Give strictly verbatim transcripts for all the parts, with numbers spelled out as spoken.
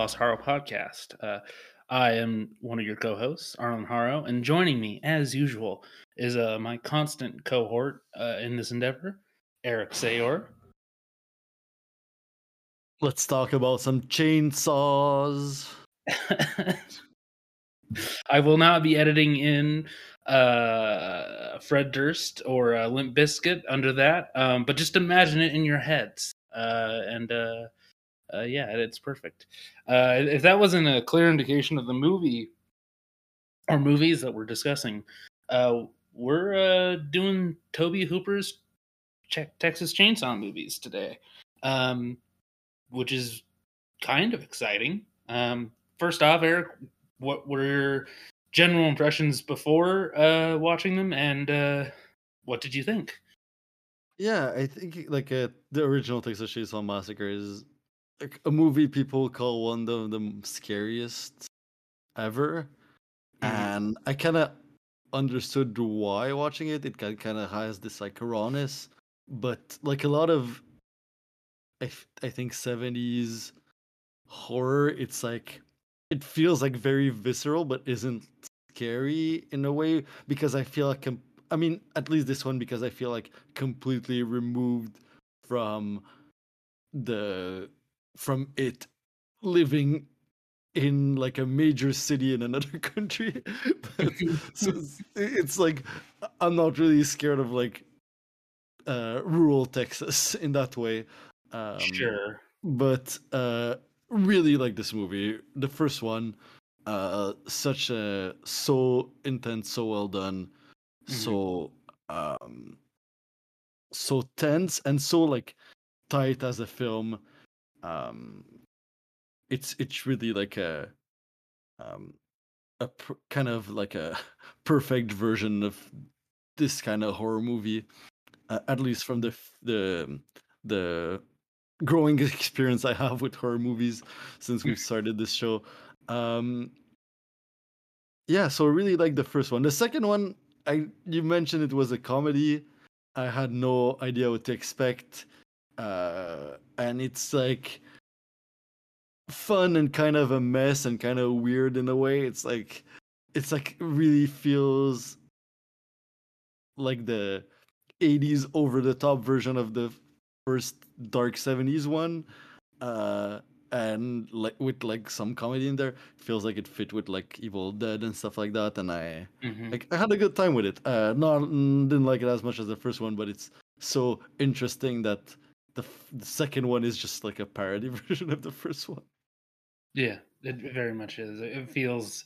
Lost Horror Podcast. Uh, I am one of your co-hosts, Arlen Haro, and joining me, as usual, is uh, my constant cohort uh, in this endeavor, Eric Sayor. Let's talk about some chainsaws. I will not be editing in uh, Fred Durst or uh, Limp Bizkit under that, um, but just imagine it in your heads. Uh, and uh, uh, yeah, it's perfect. Uh, if that wasn't a clear indication of the movie or movies that we're discussing, uh, we're uh, doing Tobe Hooper's Ch- Texas Chainsaw movies today, um, which is kind of exciting. Um, first off, Eric, what were your general impressions before uh, watching them, and uh, what did you think? Yeah, I think like uh, the original Texas Chainsaw Massacre is like a movie people call one of the scariest ever, mm-hmm. and I kind of understood why watching it. It kind of has this like rawness, but like a lot of I, f- I think seventies horror, it's like it feels like very visceral, but isn't scary in a way because I feel like. Comp- I mean, at least this one, because I feel like completely removed from the from it living in like a major city in another country. But, so it's, it's like I'm not really scared of like uh, rural Texas in that way. Um, sure. But uh, really like this movie, the first one, uh, such a so intense, so well done. So, um, so tense and so like tight as a film. Um, it's it's really like a, um, a pr- kind of like a perfect version of this kind of horror movie, uh, at least from the the the growing experience I have with horror movies since we've started this show. Um, yeah, so really like the first one. The second one. I, you mentioned it was a comedy. I had no idea what to expect. Uh, and it's like fun and kind of a mess and kind of weird in a way. It's like, it's like really feels like the eighties over the top version of the first dark seventies one. Uh, and like with like some comedy in there, it feels like it fit with like Evil Dead and stuff like that, and I mm-hmm. like I had a good time with it. Uh, not didn't like it as much as the first one, but it's so interesting that the, f- the second one is just like a parody version of the first one. Yeah, it very much is. It feels,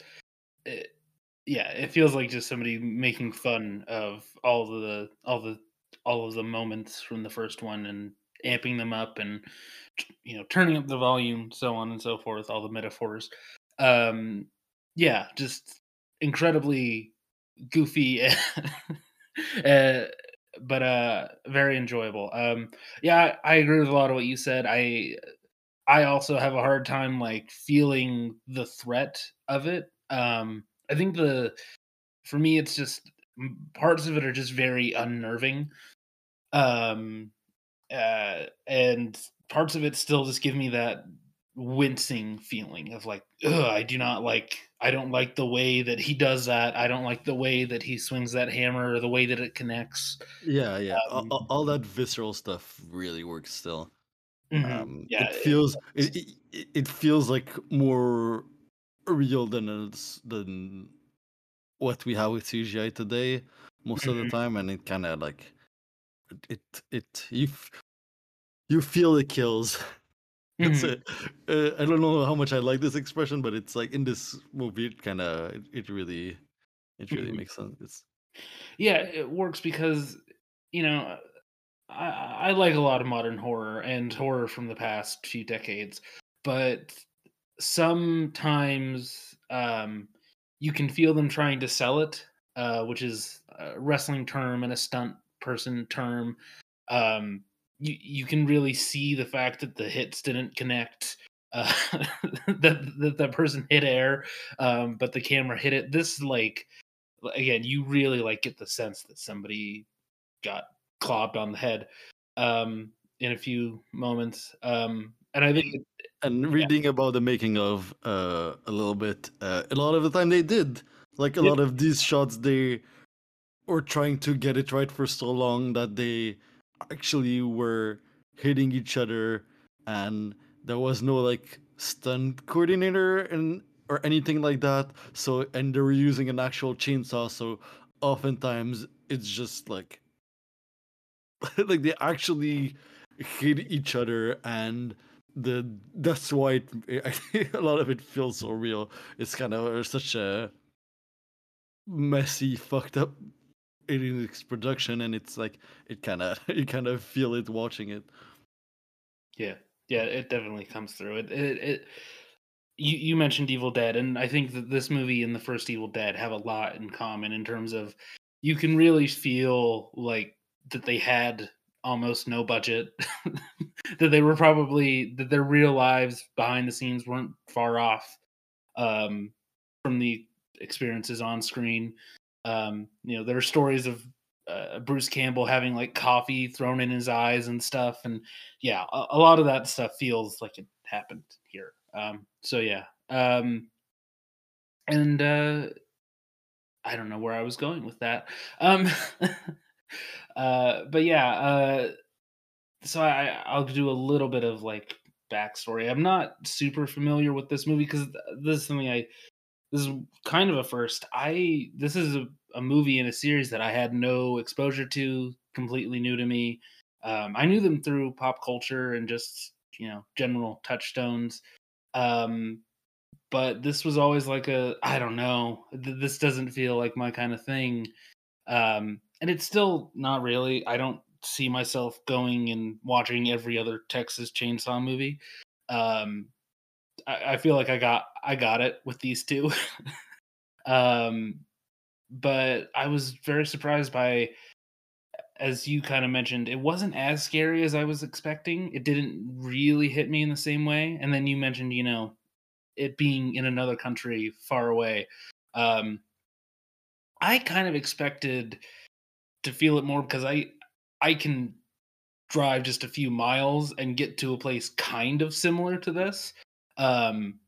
it, yeah, it feels like just somebody making fun of all the all the all of the moments from the first one and amping them up and, you know, turning up the volume, so on and so forth, all the metaphors. Um, yeah, just incredibly goofy, uh, but uh, very enjoyable. Um, yeah, I, I agree with a lot of what you said. I I also have a hard time, like, feeling the threat of it. Um, I think the, for me, it's just, parts of it are just very unnerving. Um, uh, and parts of it still just give me that wincing feeling of like, ugh, I do not like, I don't like the way that he does that. I don't like the way that he swings that hammer or the way that it connects. Yeah, yeah. Um, all, all that visceral stuff really works still. Mm-hmm. Um, yeah, it feels it, it, it, it feels like more real than than what we have with C G I today most mm-hmm. of the time, and it kind of like it it you. You feel the kills. That's mm-hmm. it. Uh, I don't know how much I like this expression, but it's like in this movie, it kind of it, it really, it really mm-hmm. makes sense. It's... Yeah, it works because you know I, I like a lot of modern horror and horror from the past few decades, but sometimes um, you can feel them trying to sell it, uh, which is a wrestling term and a stunt person term. Um, You, you can really see the fact that the hits didn't connect, uh, that, that that person hit air, um, but the camera hit it. This, like, again, you really, like, get the sense that somebody got clobbed on the head um, in a few moments. Um, and I think and reading yeah. about the making of uh, a little bit, uh, a lot of the time they did. Like a yeah. lot of these shots, they were trying to get it right for so long that they actually were hitting each other, and there was no like stunt coordinator and or anything like that. So, and they were using an actual chainsaw. So oftentimes it's just like, like they actually hit each other, and the that's why it, a lot of it feels so real. It's kind of such a messy, fucked up in its production, and it's like it kind of you kind of feel it watching it. Yeah, yeah, it definitely comes through. It, it, it. You you mentioned Evil Dead, and I think that this movie and the first Evil Dead have a lot in common in terms of you can really feel like that they had almost no budget, that they were probably that their real lives behind the scenes weren't far off um, from the experiences on screen. Um, you know, there are stories of uh, Bruce Campbell having like coffee thrown in his eyes and stuff, and yeah, a, a lot of that stuff feels like it happened here. Um, so yeah, um, and uh, I don't know where I was going with that. Um, Uh, but yeah, uh, so I, I'll do a little bit of like backstory. I'm not super familiar with this movie because this is something I, this is kind of a first. I, this is a, a movie in a series that I had no exposure to, completely new to me. Um, I knew them through pop culture and just, you know, general touchstones. Um, but this was always like a, I don't know, th- this doesn't feel like my kind of thing. Um, And it's still not really. I don't see myself going and watching every other Texas Chainsaw movie. Um, I, I feel like I got I got it with these two. um, but I was very surprised by, as you kind of mentioned, it wasn't as scary as I was expecting. It didn't really hit me in the same way. And then you mentioned, you know, it being in another country far away. Um, I kind of expected to feel it more because I I can drive just a few miles and get to a place kind of similar to this. Um,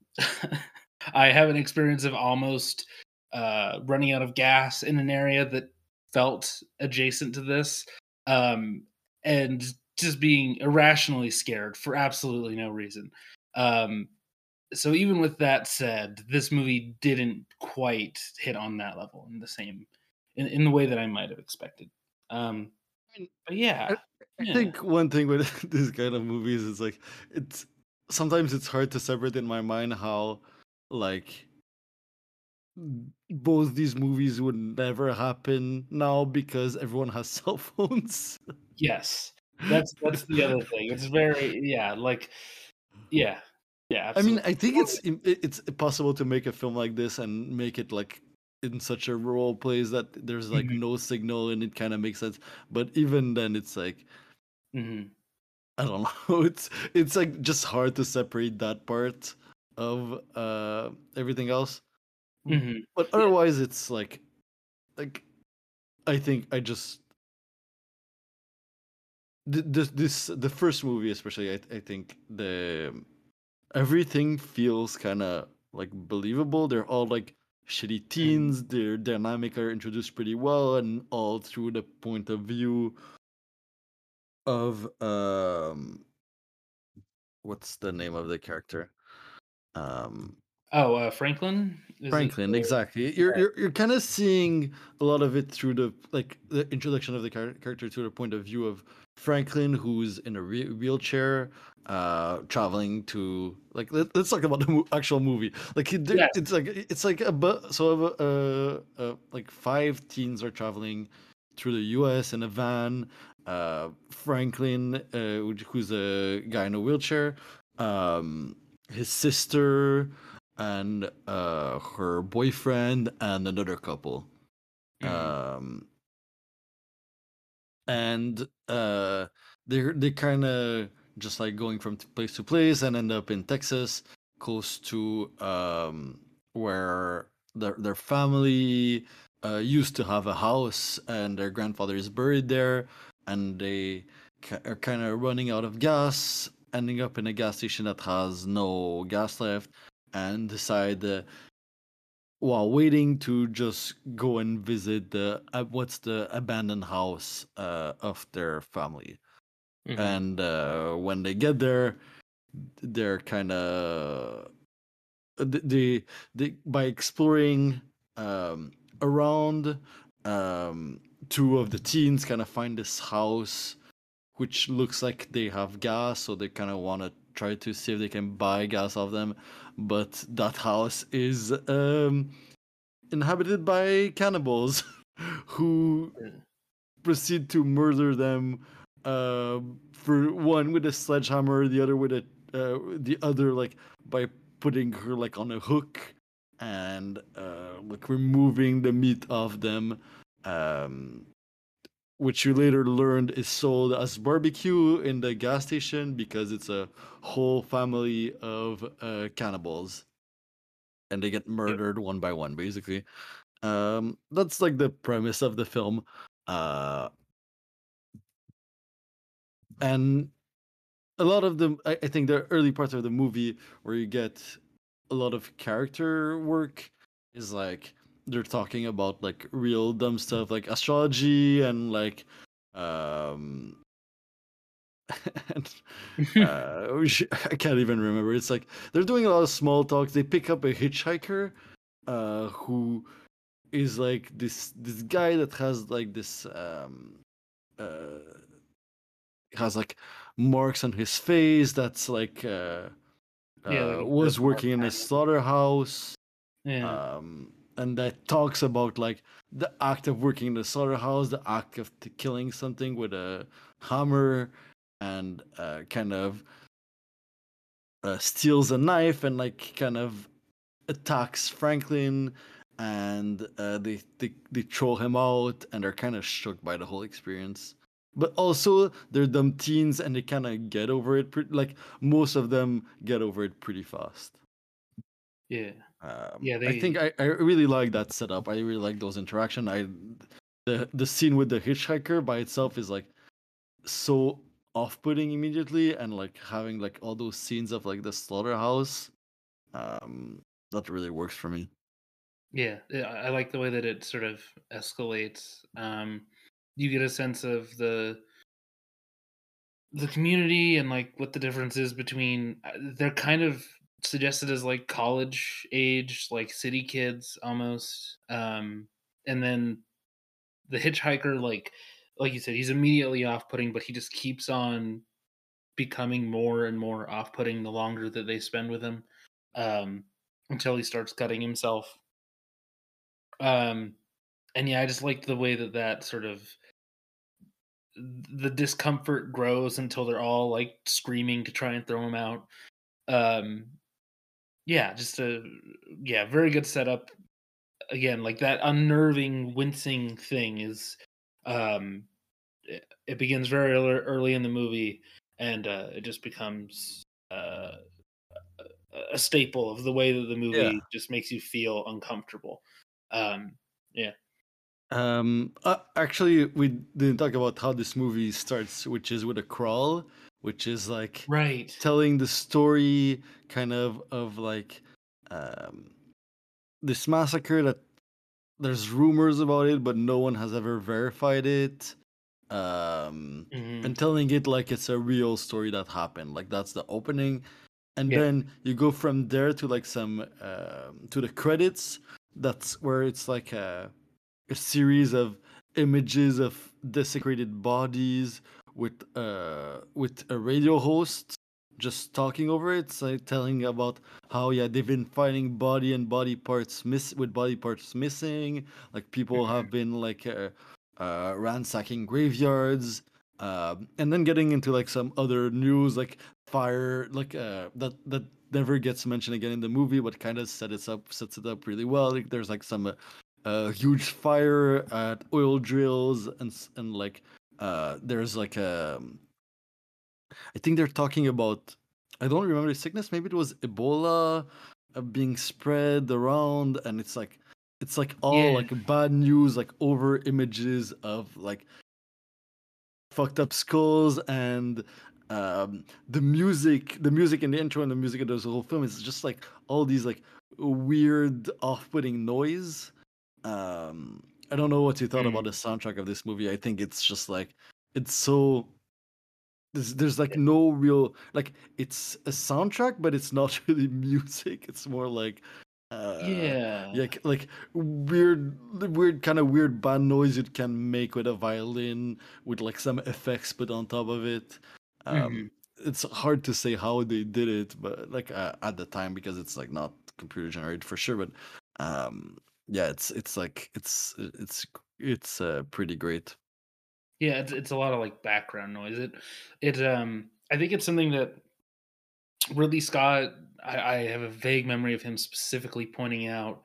I have an experience of almost uh, running out of gas in an area that felt adjacent to this, um, and just being irrationally scared for absolutely no reason. Um, so even with that said, this movie didn't quite hit on that level in the same In, in the way that I might have expected. Um, but yeah. I, I yeah. think one thing with these kind of movies is like, it's sometimes it's hard to separate in my mind how like both these movies would never happen now because everyone has cell phones. Yes. That's that's the other thing. It's very, yeah, like, yeah. Yeah. Absolutely. I mean, I think it's it's possible to make a film like this and make it like in such a rural place that there's like mm-hmm. no signal, and it kind of makes sense. But even then, it's like mm-hmm. I don't know. It's it's like just hard to separate that part of uh, everything else. Mm-hmm. But otherwise, yeah. it's like like I think I just this this the first movie especially. I I think the everything feels kind of like believable. They're all like shitty teens, their dynamic are introduced pretty well, and all through the point of view of um, what's the name of the character? Um, oh, uh, Franklin. Is Franklin, it, exactly. You're yeah. you're you're kind of seeing a lot of it through the like the introduction of the char- character through the point of view of Franklin, who's in a re- wheelchair, uh, traveling to like. Let, let's talk about the mo- actual movie. Like it, yes. it's like it's like a bu- so uh, uh, like five teens are traveling through the U S in a van. Uh, Franklin, uh, who's a guy in a wheelchair, um, his sister, and uh, her boyfriend, and another couple. Mm-hmm. Um, and uh, they they kind of just like going from place to place and end up in Texas, close to um, where their their family uh, used to have a house, and their grandfather is buried there, and they ca- are kind of running out of gas, ending up in a gas station that has no gas left and decide, uh, while waiting, to just go and visit the uh, what's the abandoned house uh, of their family. Mm-hmm. And uh, when they get there, they're kind of they, they by exploring um, around. Um, two of the teens kind of find this house, which looks like they have gas, so they kind of want to try to see if they can buy gas off them. But that house is um, inhabited by cannibals who proceed to murder them. Uh, for one with a sledgehammer, the other with a uh, the other like by putting her like on a hook and uh, like removing the meat off them. Um, which you later learned is sold as barbecue in the gas station because it's a whole family of uh, cannibals, and they get murdered one by one, basically. Um, that's like the premise of the film, uh, and a lot of the I, I think the early parts of the movie where you get a lot of character work is like, they're talking about like real dumb stuff like astrology and like um and, uh, I can't even remember. It's like they're doing a lot of small talks. They pick up a hitchhiker uh who is like this this guy that has like this um uh has like marks on his face that's like uh, uh yeah, like, was working in a slaughterhouse. Yeah. Um And that talks about like the act of working in the slaughterhouse, the act of t- killing something with a hammer, and uh, kind of uh, steals a knife and like kind of attacks Franklin, and uh, they, they they throw him out, and they're kind of shook by the whole experience. But also they're dumb teens, and they kind of get over it. Pre- like most of them get over it pretty fast. Yeah. Um, yeah, they... I think I, I really like that setup. I really like those interactions. I the the scene with the hitchhiker by itself is like so off-putting immediately, and like having like all those scenes of like the slaughterhouse, um, that really works for me. Yeah, I like the way that it sort of escalates. Um, you get a sense of the the community and like what the difference is between. They're kind of suggested as like college age, like city kids almost, um and then the hitchhiker, like like you said, he's immediately off-putting, but he just keeps on becoming more and more off-putting the longer that they spend with him, um until he starts cutting himself. Um and yeah, I just liked the way that that sort of the discomfort grows until they're all like screaming to try and throw him out. um Yeah, just a yeah, very good setup. Again, like that unnerving, wincing thing is, um, it, it begins very early in the movie, and uh, it just becomes uh, a staple of the way that the movie yeah. just makes you feel uncomfortable. Um, yeah. Um, uh, actually, we didn't talk about how this movie starts, which is with a crawl. Which is like right. telling the story kind of of like um, this massacre that there's rumors about it, but no one has ever verified it. Um, mm-hmm. And telling it like it's a real story that happened. Like that's the opening. And yeah. then you go from there to like some um, to the credits. That's where it's like a, a series of images of desecrated bodies. With uh with a radio host just talking over it, so telling about how yeah they've been finding body and body parts miss with body parts missing. Like people have been like uh, uh ransacking graveyards, uh, and then getting into like some other news like fire like uh that that never gets mentioned again in the movie, but kind of set it up sets it up really well. Like there's like some uh, uh huge fire at oil drills and and like. Uh, there's like a, I think they're talking about, I don't remember the sickness. Maybe it was Ebola being spread around, and it's like, it's like all yeah. like bad news, like over images of like fucked up skulls and um, the music, the music in the intro and the music of this whole film is just like all these like weird, off-putting noise. Um, I don't know what you thought mm. about the soundtrack of this movie. I think it's just like it's so. There's, there's like no real like it's a soundtrack, but it's not really music. It's more like uh, yeah, yeah, like weird, weird kind of weird band noise you can make with a violin with like some effects put on top of it. Um, mm-hmm. It's hard to say how they did it, but like uh, at the time because it's like not computer generated for sure. But um, yeah, it's it's like it's it's it's uh, pretty great. Yeah, it's it's a lot of like background noise. It it um I think it's something that Ridley Scott, I, I have a vague memory of him specifically pointing out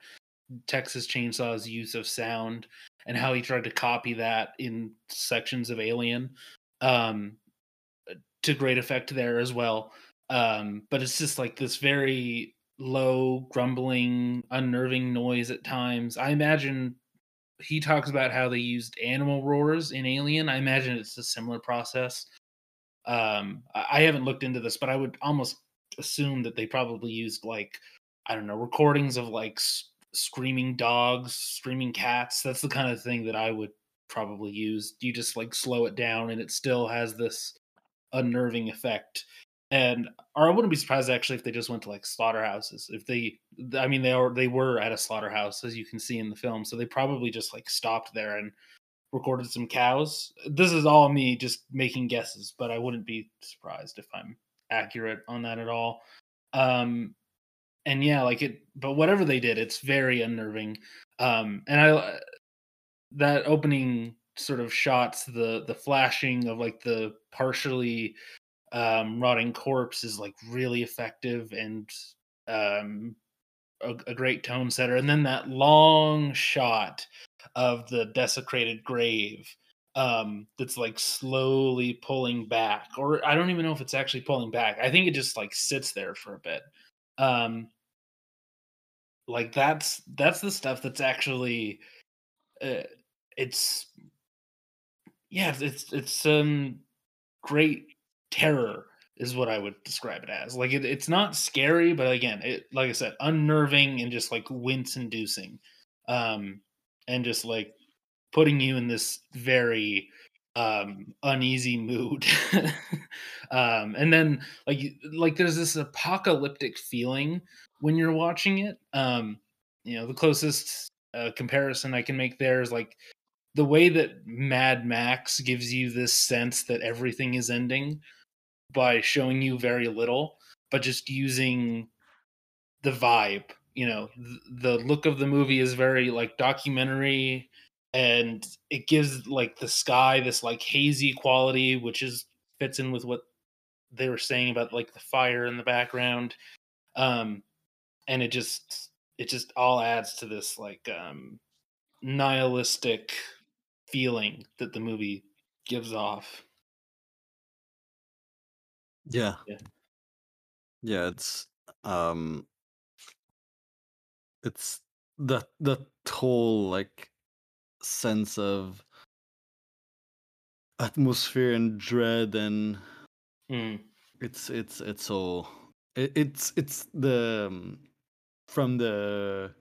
Texas Chainsaw's use of sound and how he tried to copy that in sections of Alien, um, to great effect there as well. Um, but it's just like this very low, grumbling, unnerving noise at times. I imagine. He talks about how they used animal roars in Alien. I imagine it's a similar process. Um, I haven't looked into this, but I would almost assume that they probably used like, I don't know, recordings of like s- screaming dogs, screaming cats. That's the kind of thing that I would probably use. You just like slow it down and it still has this unnerving effect. And or I wouldn't be surprised actually if they just went to like slaughterhouses. If they, I mean, they are they were at a slaughterhouse as you can see in the film, so they probably just like stopped there and recorded some cows. This is all me just making guesses, but I wouldn't be surprised if I'm accurate on that at all. Um, and yeah, like it, but whatever they did, it's very unnerving. Um, and I that opening sort of shots, the the flashing of like the partially. Um, rotting corpse is like really effective and um, a, a great tone setter. And then that long shot of the desecrated grave um, that's like slowly pulling back, or I don't even know if it's actually pulling back. I think it just like sits there for a bit. Um, like that's, that's the stuff that's actually uh, it's yeah, it's, it's um great, terror is what I would describe it as. Like it, it's not scary, but again, it like I said, unnerving and just like wince-inducing, um, and just like putting you in this very um, uneasy mood. um, and then like like there's this apocalyptic feeling when you're watching it. Um, you know, the closest uh, comparison I can make there is like the way that Mad Max gives you this sense that everything is ending. By showing you very little, but just using the vibe, you know, th- the look of the movie is very like documentary, and it gives like the sky this like hazy quality, which is fits in with what they were saying about like the fire in the background, um, and it just it just all adds to this like um, nihilistic feeling that the movie gives off. Yeah. Yeah. Yeah, it's um it's that that whole like sense of atmosphere and dread and mm. it's it's it's all it, it's it's the um, from the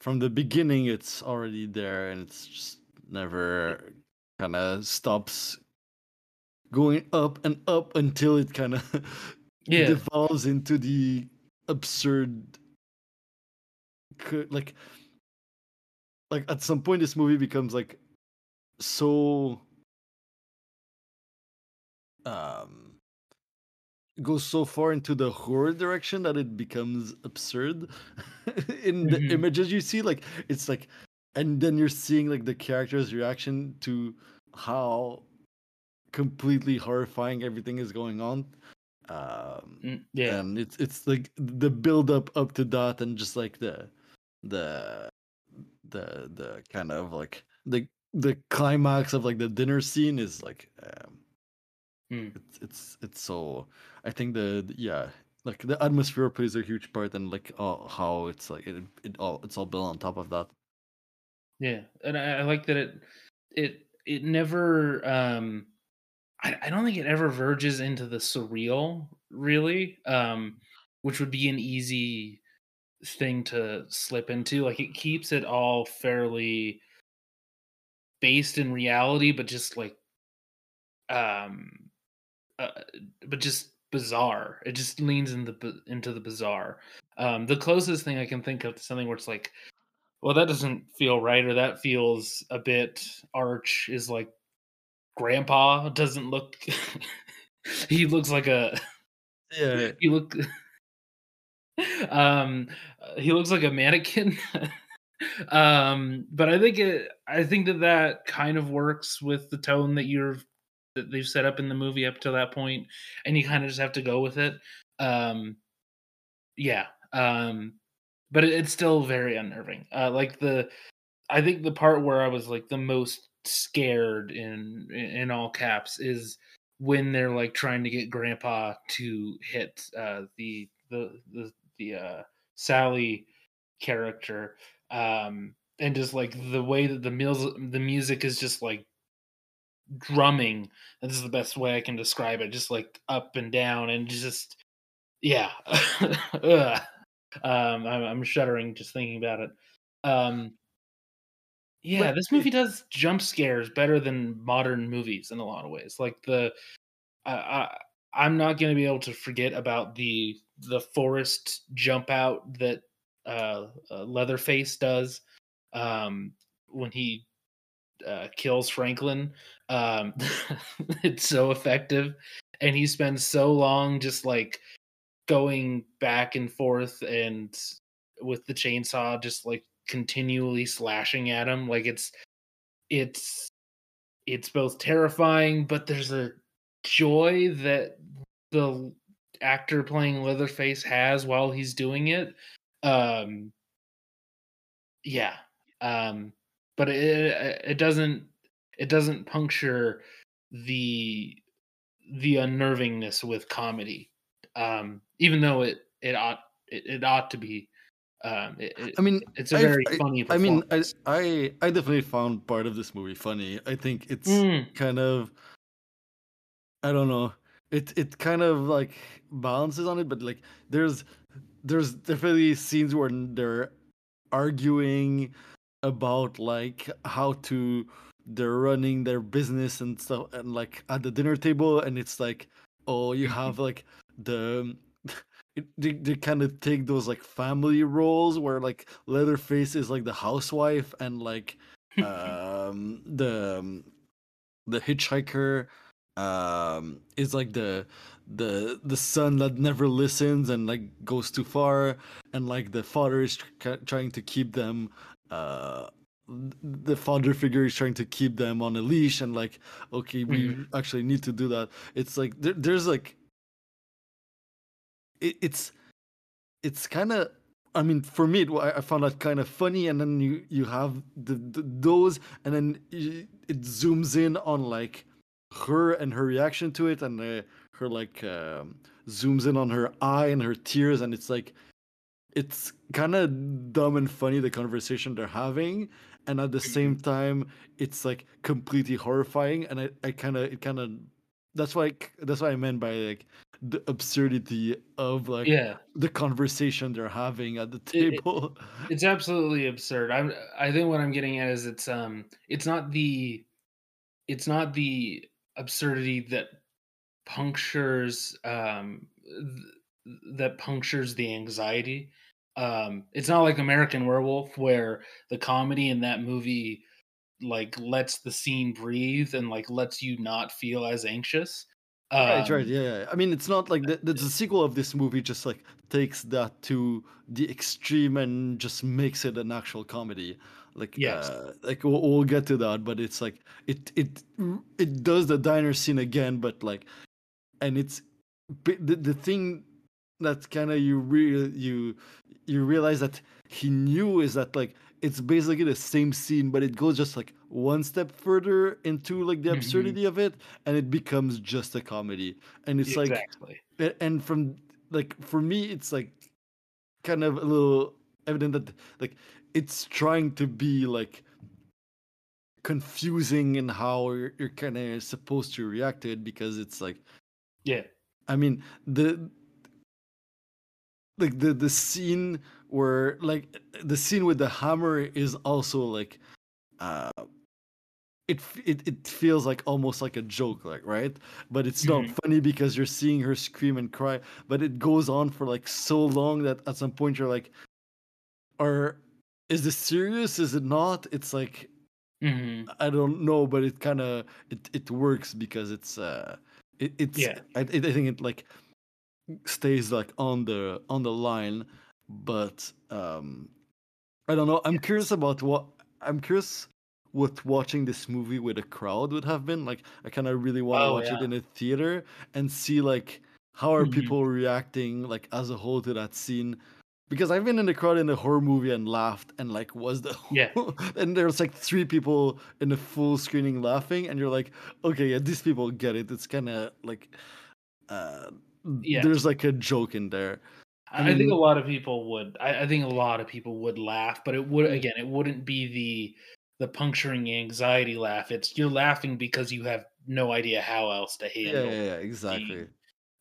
from the beginning it's already there and it's just never kind of stops going up and up until it kind of yeah. devolves into the absurd. Like, like at some point, this movie becomes like so. Um, goes so far into the horror direction that it becomes absurd. In mm-hmm. the images you see, like it's like, and then you're seeing like the character's reaction to how completely horrifying everything is going on, um yeah and it's it's like the build up up to that and just like the the the the kind of like the the climax of like the dinner scene is like um mm. it's, it's it's so I think the, the yeah like the atmosphere plays a huge part and like oh, how it's like it, it all it's all built on top of that. Yeah, and I, I like that it it it never um I, I don't think it ever verges into the surreal, really, um, which would be an easy thing to slip into. Like, it keeps it all fairly based in reality, but just like, um, uh, but just bizarre. It just leans in the, into the bizarre. Um, the closest thing I can think of to something where it's like, well, that doesn't feel right, or that feels a bit arch, is like Grandpa doesn't look. He looks like a. Yeah. He look. um, he looks like a mannequin. um, but I think it. I think that that kind of works with the tone that you're that they've set up in the movie up to that point, and you kind of just have to go with it. Um, yeah. Um. But it's still very unnerving. Uh, like the, I think the part where I was like the most scared in in all caps is when they're like trying to get Grandpa to hit uh, the the the the uh, Sally character, um, and just like the way that the meals, the music is just like drumming. This is the best way I can describe it. Just like up and down and just yeah. Um, I'm, I'm shuddering just thinking about it. Um, yeah, but this movie does jump scares better than modern movies in a lot of ways. Like the, uh, I, I'm not going to be able to forget about the the forest jump out that uh, uh, Leatherface does um, when he uh, kills Franklin. Um, it's so effective, and he spends so long just like going back and forth and with the chainsaw just like continually slashing at him. Like it's it's it's both terrifying, but there's a joy that the actor playing Leatherface has while he's doing it. Um yeah um but it it doesn't it doesn't puncture the the unnervingness with comedy. Um, even though it it ought it, it ought to be, um, it, it, I mean, it's a very I, funny. I mean, I, I I definitely found part of this movie funny. I think it's mm. kind of, I don't know, it it kind of like balances on it, but like there's there's definitely scenes where they're arguing about like how to they're running their business and stuff, and like at the dinner table, and it's like, oh, you have like. The they, they kind of take those like family roles where like Leatherface is like the housewife and like um the um, the hitchhiker um is like the the the son that never listens and like goes too far, and like the father is tr- trying to keep them uh the father figure is trying to keep them on a leash, and like okay we mm. actually need to do that. It's like there, there's like It's, it's kind of. I mean, for me, it, I found that kind of funny. And then you, you have the, the those, and then it zooms in on like her and her reaction to it, and uh, her like um, zooms in on her eye and her tears, and it's like, it's kind of dumb and funny the conversation they're having, and at the same time, it's like completely horrifying. And I, I kind of, it kind of. That's why, that's what I meant by like. The absurdity of like yeah. the conversation they're having at the table. It, it, it's absolutely absurd. I I think what I'm getting at is it's um it's not the it's not the absurdity that punctures um th- that punctures the anxiety. Um it's not like American Werewolf where the comedy in that movie like lets the scene breathe and like lets you not feel as anxious. Um, right, right, yeah. I mean, it's not like the, the the sequel of this movie just like takes that to the extreme and just makes it an actual comedy. Like, yes. uh, like we'll, we'll get to that, but it's like it it it does the diner scene again, but like, and it's the the thing that kind of you real you you realize that he knew is that like it's basically the same scene, but it goes just like one step further into like the absurdity mm-hmm. of it, and it becomes just a comedy. And it's exactly. like, and from like for me, it's like kind of a little evident that like it's trying to be like confusing in how you're, you're kind of supposed to react to it, because it's like, yeah, I mean the like the the scene where like the scene with the hammer is also like uh it it it feels like almost like a joke, like, right? But it's not mm-hmm. funny because you're seeing her scream and cry, but it goes on for like so long that at some point you're like, or is this serious? Is it not? It's like, mm-hmm. I don't know, but it kind of it, it works because it's uh it, it's yeah. I, it, I think it like stays like on the on the line, but um I don't know. I'm yes. curious about what I'm curious what watching this movie with a crowd would have been like. I kind of really want to oh, watch yeah. it in a theater and see like how are mm-hmm. people reacting like as a whole to that scene. Because I've been in the crowd in a horror movie and laughed and like was the yeah. and there's like three people in the full screening laughing and you're like, okay, yeah, these people get it. It's kind of like uh, yeah. there's like a joke in there. I, I mean, think a lot of people would. I, I think a lot of people would laugh, but it would again, it wouldn't be the the puncturing anxiety laugh. It's you're laughing because you have no idea how else to handle. Yeah, yeah, yeah exactly.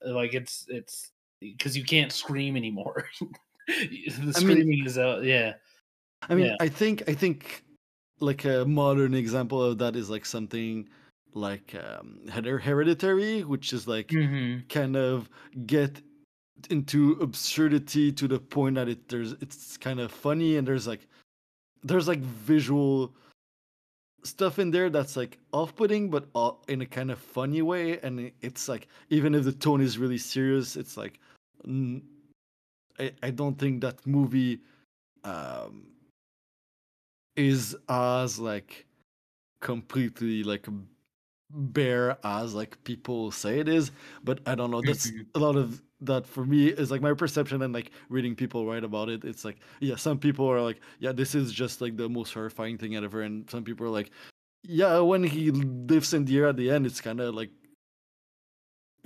The, like it's it's because you can't scream anymore. The screaming I mean, is out, yeah. I mean, yeah. I think, I think, like a modern example of that is like something like um, Hereditary, which is like mm-hmm. kind of get into absurdity to the point that it there's it's kind of funny and there's like there's like visual stuff in there that's like off-putting, but all in a kind of funny way, and it's like even if the tone is really serious, it's like. N- I don't think that movie um, is as like completely like bare as like people say it is. But I don't know. That's a lot of that for me is like my perception and like reading people write about it. It's like, yeah, some people are like, yeah, this is just like the most horrifying thing ever. And some people are like, yeah, when he lives in the air at the end, it's kind of like,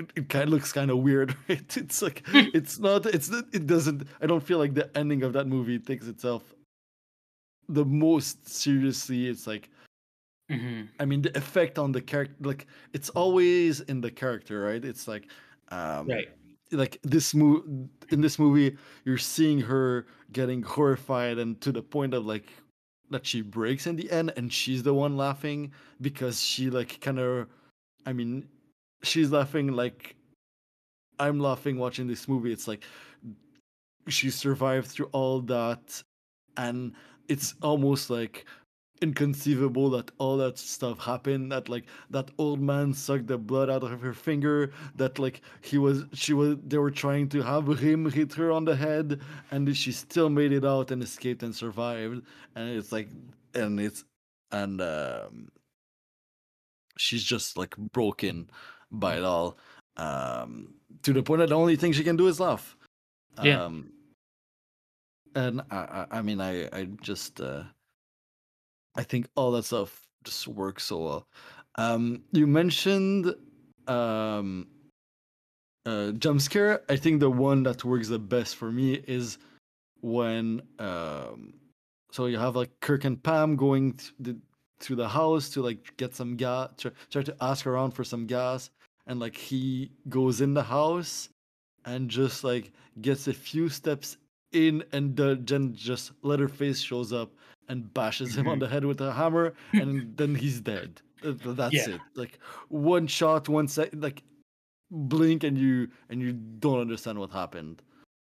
It, it kind of looks kind of weird, right? It's like, it's not, it's, it doesn't, I don't feel like the ending of that movie takes itself the most seriously. It's like, mm-hmm. I mean, the effect on the character, like, it's always in the character, right? It's like, um, right. like this movie, in this movie, you're seeing her getting horrified and to the point of like, that she breaks in the end and she's the one laughing because she like kind of, I mean, she's laughing like I'm laughing watching this movie. It's like she survived through all that, and it's almost like inconceivable that all that stuff happened. That like that old man sucked the blood out of her finger. That like he was, she was, they were trying to have him hit her on the head, and she still made it out and escaped and survived. And it's like, and it's, and um, she's just like broken by it all, um, to the point that the only thing she can do is laugh. Yeah. Um, and I, I mean, I, I just, uh, I think all that stuff just works so well. Um, you mentioned um, uh, jump scare. I think the one that works the best for me is when, um, so you have like Kirk and Pam going to the, through the house to like get some gas, try, try to ask around for some gas, and like he goes in the house and just like gets a few steps in, and then just Leatherface shows up and bashes him on the head with a hammer, and then he's dead. That's yeah. it. Like one shot, one second, like blink, and you and you don't understand what happened.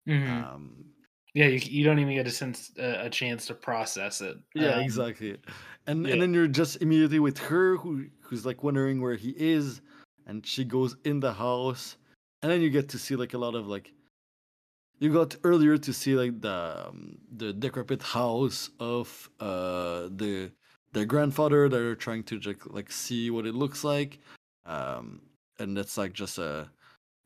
Mm-hmm. Um, yeah, you, you don't even get a sense uh, a chance to process it. Yeah, um, exactly. And yeah. and then you're just immediately with her, who who's like wondering where he is, and she goes in the house, and then you get to see like a lot of like, you got earlier to see like the um, the decrepit house of uh the their grandfather that are trying to just like see what it looks like, um and that's like just a,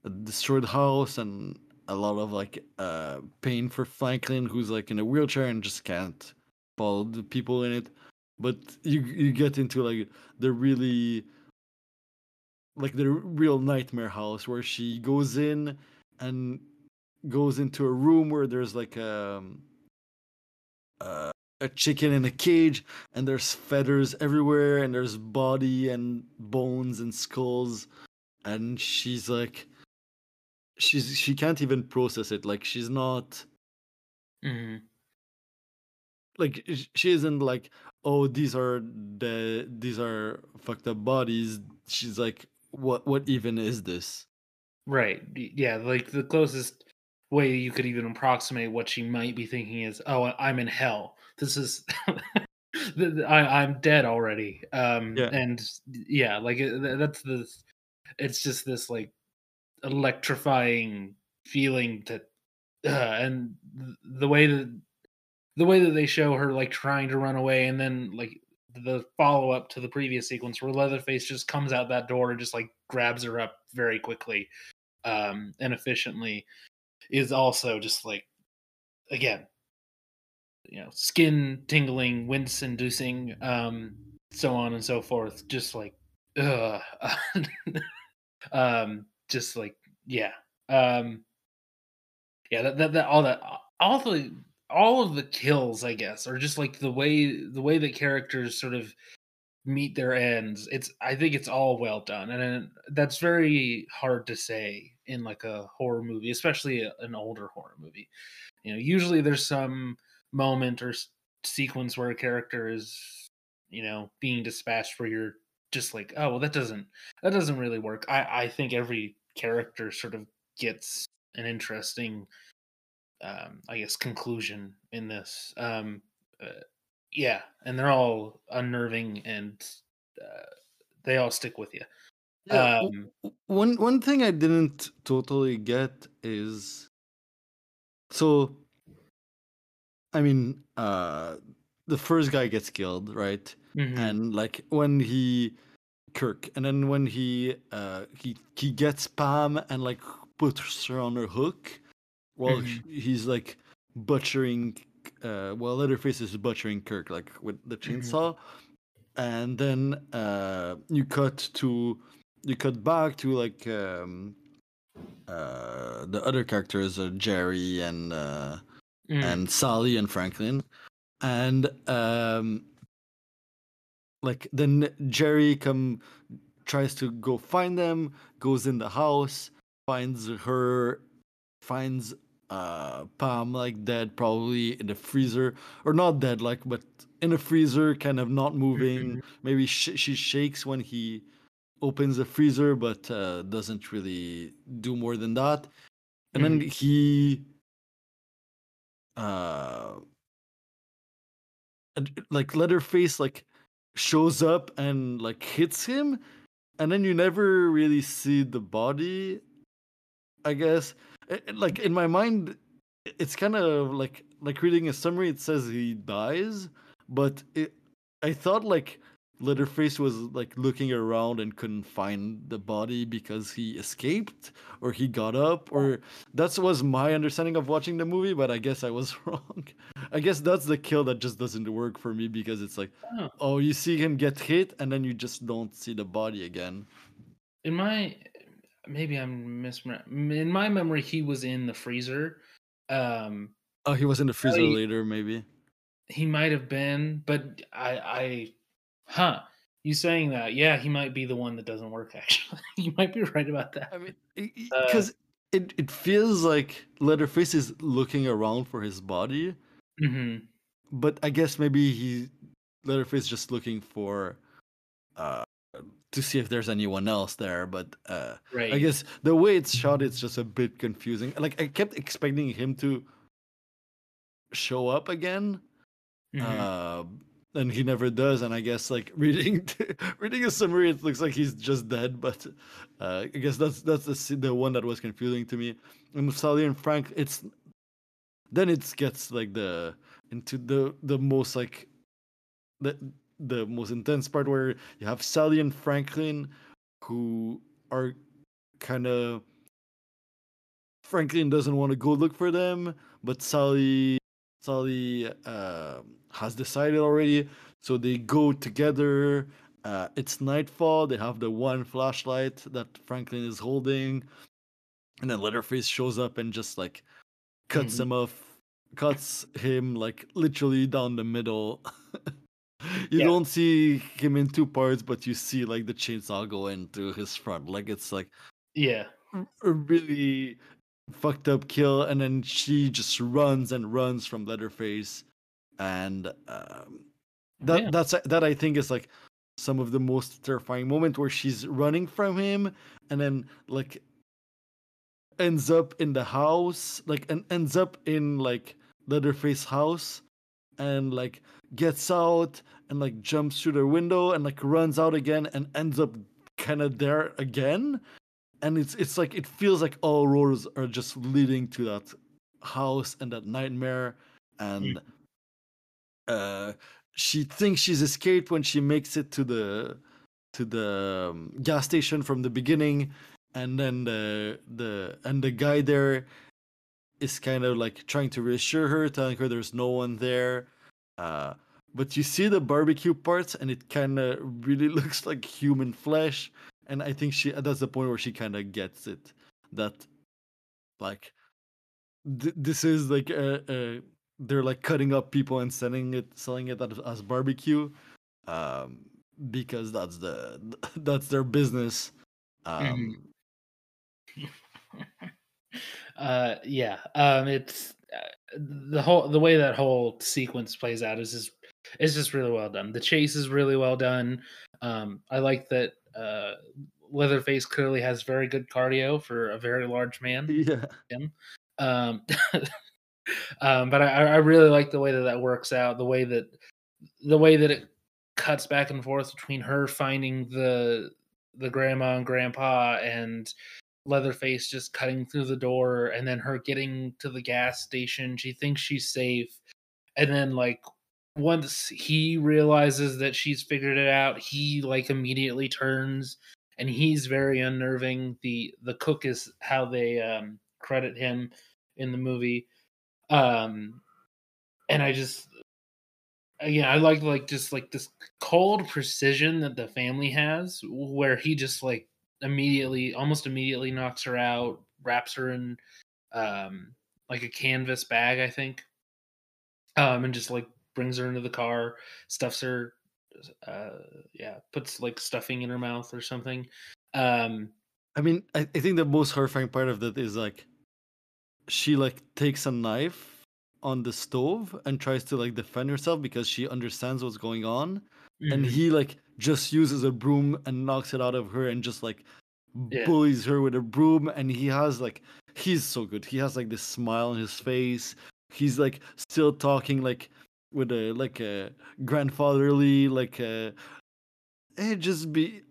a destroyed house and. A lot of like uh, pain for Franklin, who's like in a wheelchair and just can't follow the people in it. But you you get into like the really like the real nightmare house where she goes in and goes into a room where there's like a, a a chicken in a cage, and there's feathers everywhere, and there's body and bones and skulls, and she's like, she's she can't even process it. Like, she's not, mm-hmm. like she isn't like, oh, these are the these are fucked up bodies. She's like, what what even is this? Right. Yeah. Like, the closest way you could even approximate what she might be thinking is, oh, I'm in hell. This is, I, I'm dead already. Um, yeah. And yeah, like that's the, it's just this like electrifying feeling that, uh, and the way that, the way that they show her like trying to run away. And then like the follow up to the previous sequence where Leatherface just comes out that door and just like grabs her up very quickly um, and efficiently is also just like, again, you know, skin tingling, wince inducing, um, so on and so forth. Just like, ugh. um, just like, yeah. Um, yeah. That, that, that, all that, all the, all of the kills, I guess, are just like the way, the way that characters sort of meet their ends. It's, I think it's all well done. And, and that's very hard to say in like a horror movie, especially a, an older horror movie. You know, usually there's some moment or sequence where a character is, you know, being dispatched where you're just like, oh, well, that doesn't that doesn't really work. I, I think every character sort of gets an interesting, um, I guess, conclusion in this. Um, uh, yeah, and they're all unnerving and uh, they all stick with you. Yeah, um, one one thing I didn't totally get is, so, I mean, uh, the first guy gets killed, right? Mm-hmm. And like when he, Kirk, and then when he, uh, he he gets Pam and like puts her on her hook, while mm-hmm. he's like butchering, uh, while Leatherface is butchering Kirk like with the chainsaw, mm-hmm. and then uh, you cut to, you cut back to like um, uh, the other characters, uh, Jerry and. Uh, Mm. And Sally and Franklin, and um, like then Jerry come tries to go find them, goes in the house, finds her, finds uh, Pam like dead, probably in the freezer, or not dead, like but in a freezer, kind of not moving. Mm-hmm. Maybe sh- she shakes when he opens the freezer, but uh, doesn't really do more than that. And mm-hmm. then he. Uh, like Leatherface like shows up and like hits him, and then you never really see the body. I guess, it, like in my mind, it's kind of like like reading a summary. It says he dies, but it, I thought like Leatherface was like looking around and couldn't find the body because he escaped or he got up, or that was my understanding of watching the movie, but I guess I was wrong. I guess that's the kill that just doesn't work for me, because it's like, oh, oh you see him get hit and then you just don't see the body again. In my, maybe I'm misremembering. In my memory, he was in the freezer. Um, oh, he was in the freezer I, later, maybe. He might have been, but I... I Huh? You saying that? Yeah, he might be the one that doesn't work. Actually, you might be right about that. I mean, because uh, it, it feels like Leatherface is looking around for his body, mm-hmm. but I guess maybe he Leatherface just looking for uh, to see if there's anyone else there. But uh, right. I guess the way it's shot, it's just a bit confusing. Like I kept expecting him to show up again. Mm-hmm. Uh, And he never does, and I guess like reading reading a summary, it looks like he's just dead. But uh, I guess that's that's the the one that was confusing to me. And Sally and Frank, it's then it gets like the into the the most like the the most intense part where you have Sally and Franklin, who are kind of Franklin doesn't want to go look for them, but Sally Sally. Uh, has decided already, so they go together. Uh, it's nightfall. They have the one flashlight that Franklin is holding, and then Leatherface shows up and just like cuts mm-hmm. him off cuts him like literally down the middle. You yeah. don't see him in two parts, but you see like the chainsaw go into his front. Like it's like yeah, a really fucked up kill. And then she just runs and runs from Leatherface, and um, that yeah. that's that I think is like some of the most terrifying moment, where she's running from him and then like ends up in the house, like and ends up in like Leatherface's house. And like gets out and like jumps through the window and like runs out again and ends up kind of there again, and it's it's like it feels like all roads are just leading to that house and that nightmare. And uh, she thinks she's escaped when she makes it to the to the um, gas station from the beginning, and then the the and the guy there is kind of like trying to reassure her, telling her there's no one there. Uh, but you see the barbecue parts, and it kind of really looks like human flesh. And I think she that's the point where she kind of gets it. That, like, th- this is like, a, a, they're like cutting up people and selling it, selling it as barbecue, um, because that's the that's their business. Um, Uh, yeah, um, it's uh, the whole the way that whole sequence plays out is just is just really well done. The chase is really well done. Um, I like that uh, Leatherface clearly has very good cardio for a very large man. Yeah. Him. Um, um, but I, I really like the way that that works out. The way that the way that it cuts back and forth between her finding the the grandma and grandpa and Leatherface just cutting through the door, and then her getting to the gas station. She thinks she's safe, and then like once he realizes that she's figured it out, he like immediately turns, and he's very unnerving. The the cook is how they um credit him in the movie. Um and I just yeah, I like like just like this cold precision that the family has, where he just like immediately almost immediately knocks her out, wraps her in um like a canvas bag, I think, um and just like brings her into the car, stuffs her, uh yeah puts like stuffing in her mouth or something. um I mean, I, I think the most horrifying part of that is like she like takes a knife on the stove and tries to like defend herself because she understands what's going on. Mm-hmm. And he like just uses a broom and knocks it out of her and just like yeah. bullies her with a broom. And he has like, he's so good. He has like this smile on his face. He's like still talking like with a, like a grandfatherly, like a, hey, just be,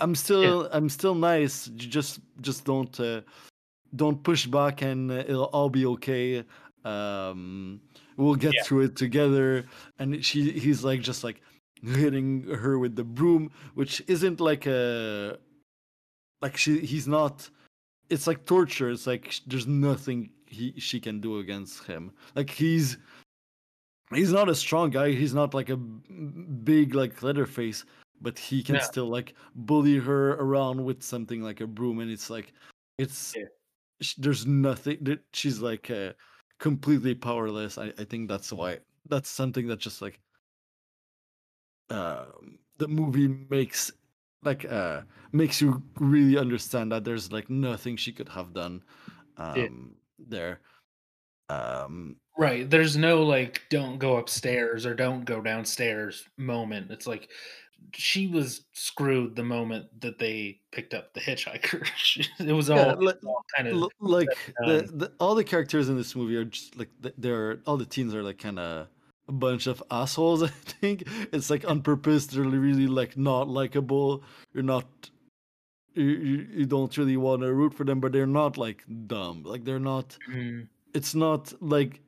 I'm still, yeah. I'm still nice. Just, just don't, uh, don't push back, and it'll all be okay. Um, we'll get yeah. through it together. And she, he's like, just like, hitting her with the broom, which isn't like a like she he's not it's like torture. It's like sh- there's nothing he she can do against him. Like he's he's not a strong guy. He's not like a big like Leatherface, but he can yeah. still like bully her around with something like a broom. And it's like it's yeah. sh- there's nothing that she's like uh, completely powerless. I, I think that's why that's something that just like Uh, the movie makes like uh, makes you really understand that there's like nothing she could have done um, yeah. there. Um, right. There's no like don't go upstairs or don't go downstairs moment. It's like she was screwed the moment that they picked up the hitchhiker. It was all, yeah, like, all kind of like the, the, all the characters in this movie are just like they're all the teens are like kind of a bunch of assholes. I think it's like on purpose. They're really like not likable. You're not, you, you don't really want to root for them, but they're not like dumb. Like they're not. Mm. It's not like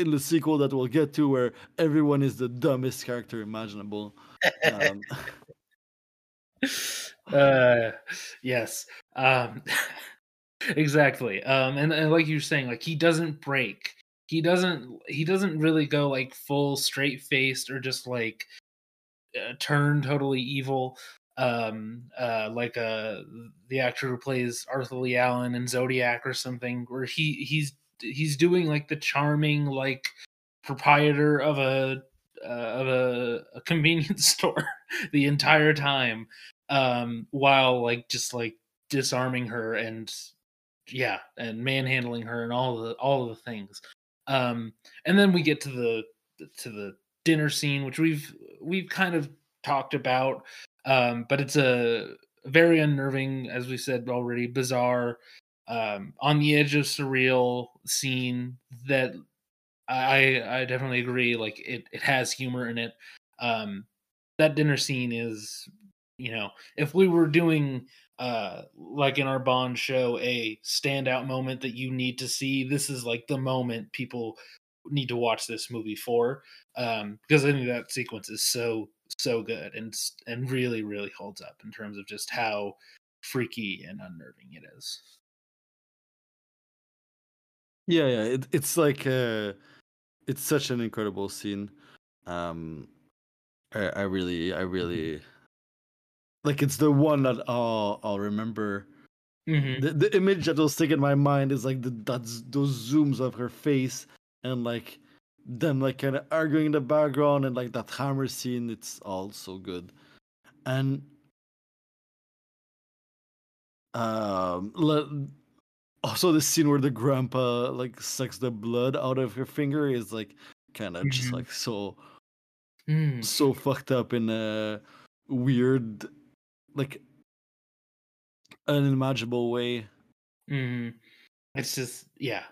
in the sequel that we'll get to where everyone is the dumbest character imaginable. Um, uh, yes, um, exactly. Um, and, and like you're saying, like he doesn't break. He doesn't. He doesn't really go like full straight faced or just like uh, turn totally evil, um, uh, like uh, the actor who plays Arthur Lee Allen in Zodiac or something, where he he's he's doing like the charming, like proprietor of a uh, of a, a convenience store the entire time, um, while like just like disarming her and yeah, and manhandling her and all the all the things. Um, and then we get to the to the dinner scene, which we've we've kind of talked about, um, but it's a very unnerving, as we said already, bizarre, um, on the edge of surreal scene that I I definitely agree. Like it, it has humor in it. Um, that dinner scene is, you know, if we were doing uh, like in our Bond show, a standout moment that you need to see, this is like the moment people need to watch this movie for, um, because I think that sequence is so, so good and, and really, really holds up in terms of just how freaky and unnerving it is. Yeah, yeah, it, it's like uh, it's such an incredible scene. Um, I, I really, I really like. It's the one that I'll, I'll remember. Mm-hmm. The, the image that'll stick in my mind is like the that's those zooms of her face and like them like kind of arguing in the background and like that hammer scene. It's all so good, and um. Let, Also, the scene where the grandpa like sucks the blood out of her finger is like kind of mm-hmm. just like so, mm. so fucked up in a weird, like unimaginable way. Mm. It's just yeah.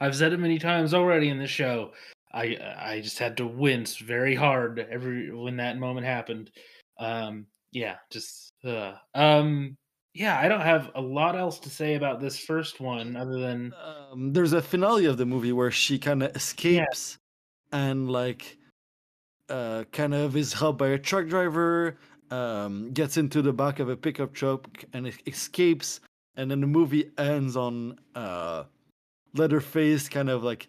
I've said it many times already in this show. I I just had to wince very hard every when that moment happened. Um, yeah, just uh, um. Yeah, I don't have a lot else to say about this first one other than... Um, there's a finale of the movie where she kind of escapes yeah. and, like, uh, kind of is helped by a truck driver, um, gets into the back of a pickup truck and escapes. And then the movie ends on uh, Leatherface kind of, like,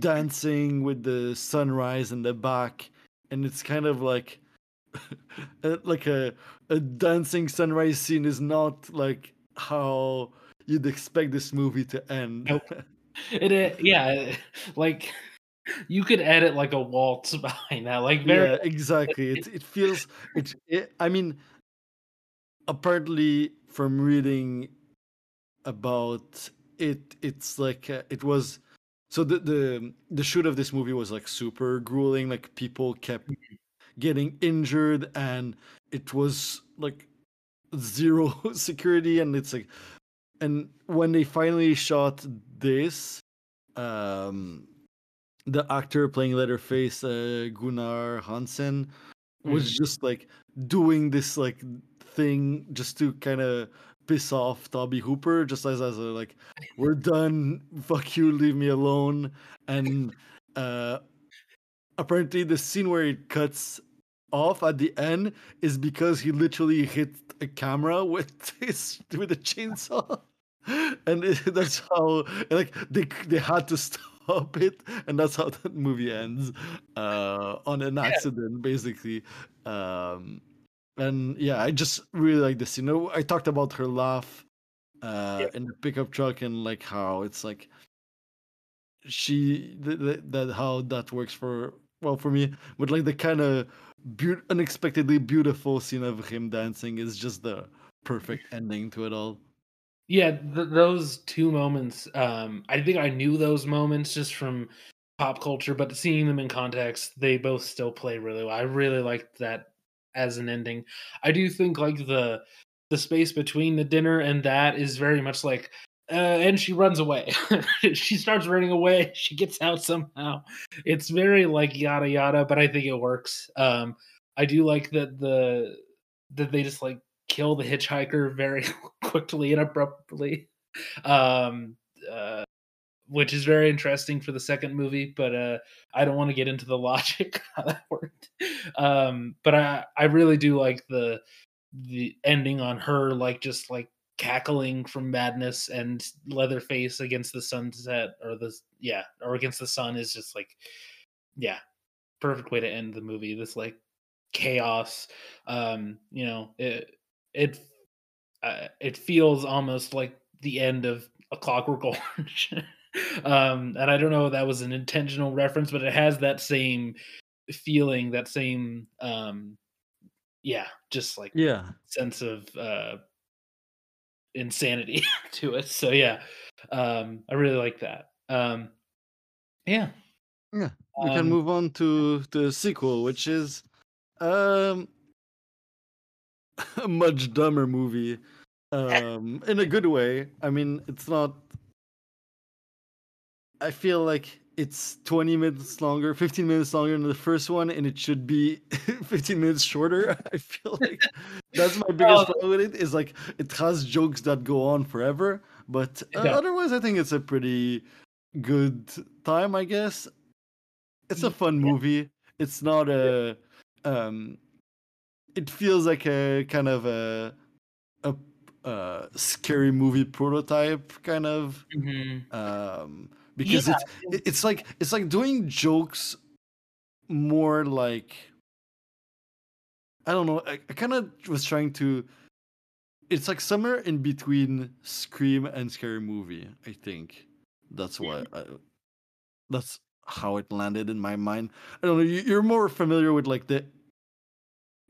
dancing with the sunrise in the back. And it's kind of like... like a a dancing sunrise scene is not like how you'd expect this movie to end. Nope. It, it yeah, like you could edit like a waltz behind that. Like very- yeah, exactly. It it feels it, it. I mean, apparently from reading about it, it's like uh, it was. So the the the shoot of this movie was like super grueling. Like people kept. Getting injured, and it was like zero security, and it's like, and when they finally shot this, um, the actor playing Leatherface, uh, Gunnar Hansen, was mm-hmm. just like doing this like thing just to kind of piss off Tobe Hooper, just as as a, like, we're done, fuck you, leave me alone, and uh. Apparently, the scene where it cuts off at the end is because he literally hit a camera with his with a chainsaw, and it, that's how like they they had to stop it, and that's how that movie ends uh, on an accident, yeah. basically. Um, and yeah, I just really like this scene. I talked about her laugh uh, yeah. in the pickup truck and like how it's like she th- th- that how that works for. Well, for me, but like the kind of be- unexpectedly beautiful scene of him dancing is just the perfect ending to it all. Yeah, th- those two moments, um, I think I knew those moments just from pop culture, but seeing them in context, they both still play really well. I really liked that as an ending. I do think like the the space between the dinner and that is very much like, Uh, and she runs away. She starts running away. She gets out somehow. It's very like yada yada, but I think it works. Um, I do like that the that they just like kill the hitchhiker very quickly and abruptly, um, uh, which is very interesting for the second movie. But uh, I don't want to get into the logic how that worked. Um, but I I really do like the the ending on her like just like. Cackling from madness, and Leatherface against the sunset or the yeah or against the sun is just like yeah perfect way to end the movie. This like chaos, um you know, it it uh, it feels almost like the end of A Clockwork Orange. um, and I don't know if that was an intentional reference, but it has that same feeling, that same, um, yeah, just like yeah. sense of uh, insanity to it. So yeah, um, I really like that. Um, yeah. Yeah, we um, can move on to the sequel, which is um, a much dumber movie. Um, in a good way. I mean, it's not... I feel like it's twenty minutes longer, fifteen minutes longer than the first one, and it should be fifteen minutes shorter. I feel like that's my biggest problem with it, is like, it has jokes that go on forever, but uh, yeah. otherwise I think it's a pretty good time, I guess. It's a fun yeah. movie. It's not a... Um, it feels like a kind of a... a Uh, Scary Movie prototype, kind of, mm-hmm. um, because yeah. it's it's like it's like doing jokes more like, I don't know. I, I kind of was trying to. It's like somewhere in between Scream and Scary Movie. I think that's why. I, that's how it landed in my mind. I don't know. You, you're more familiar with like the